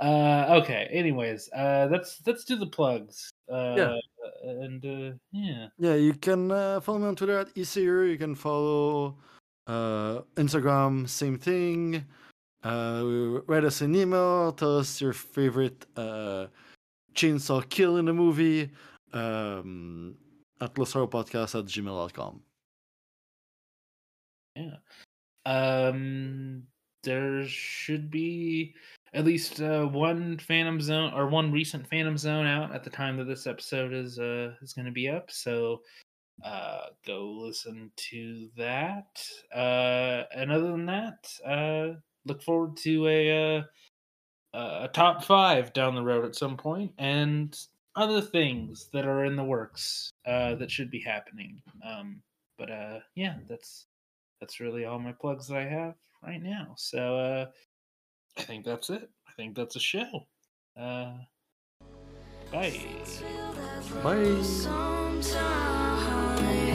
Uh, okay, anyways, uh, let's, let's do the plugs. Uh, yeah. And uh, yeah, yeah. You can uh, follow me on Twitter at E C R. You can follow uh, Instagram, same thing. Uh, write us an email. Tell us your favorite uh, chainsaw kill in a movie. Um, at losarpodcast at gmail dot com. Yeah. Um. There should be at least uh, one Phantom Zone or one recent Phantom Zone out at the time that this episode is uh, is going to be up. So uh, go listen to that. Uh, and other than that, uh, look forward to a, uh, a top five down the road at some point and other things that are in the works uh, that should be happening. Um, but uh, yeah, that's that's really all my plugs that I have right now. So. Uh, I think that's it. I think that's a show. Uh, bye. Bye.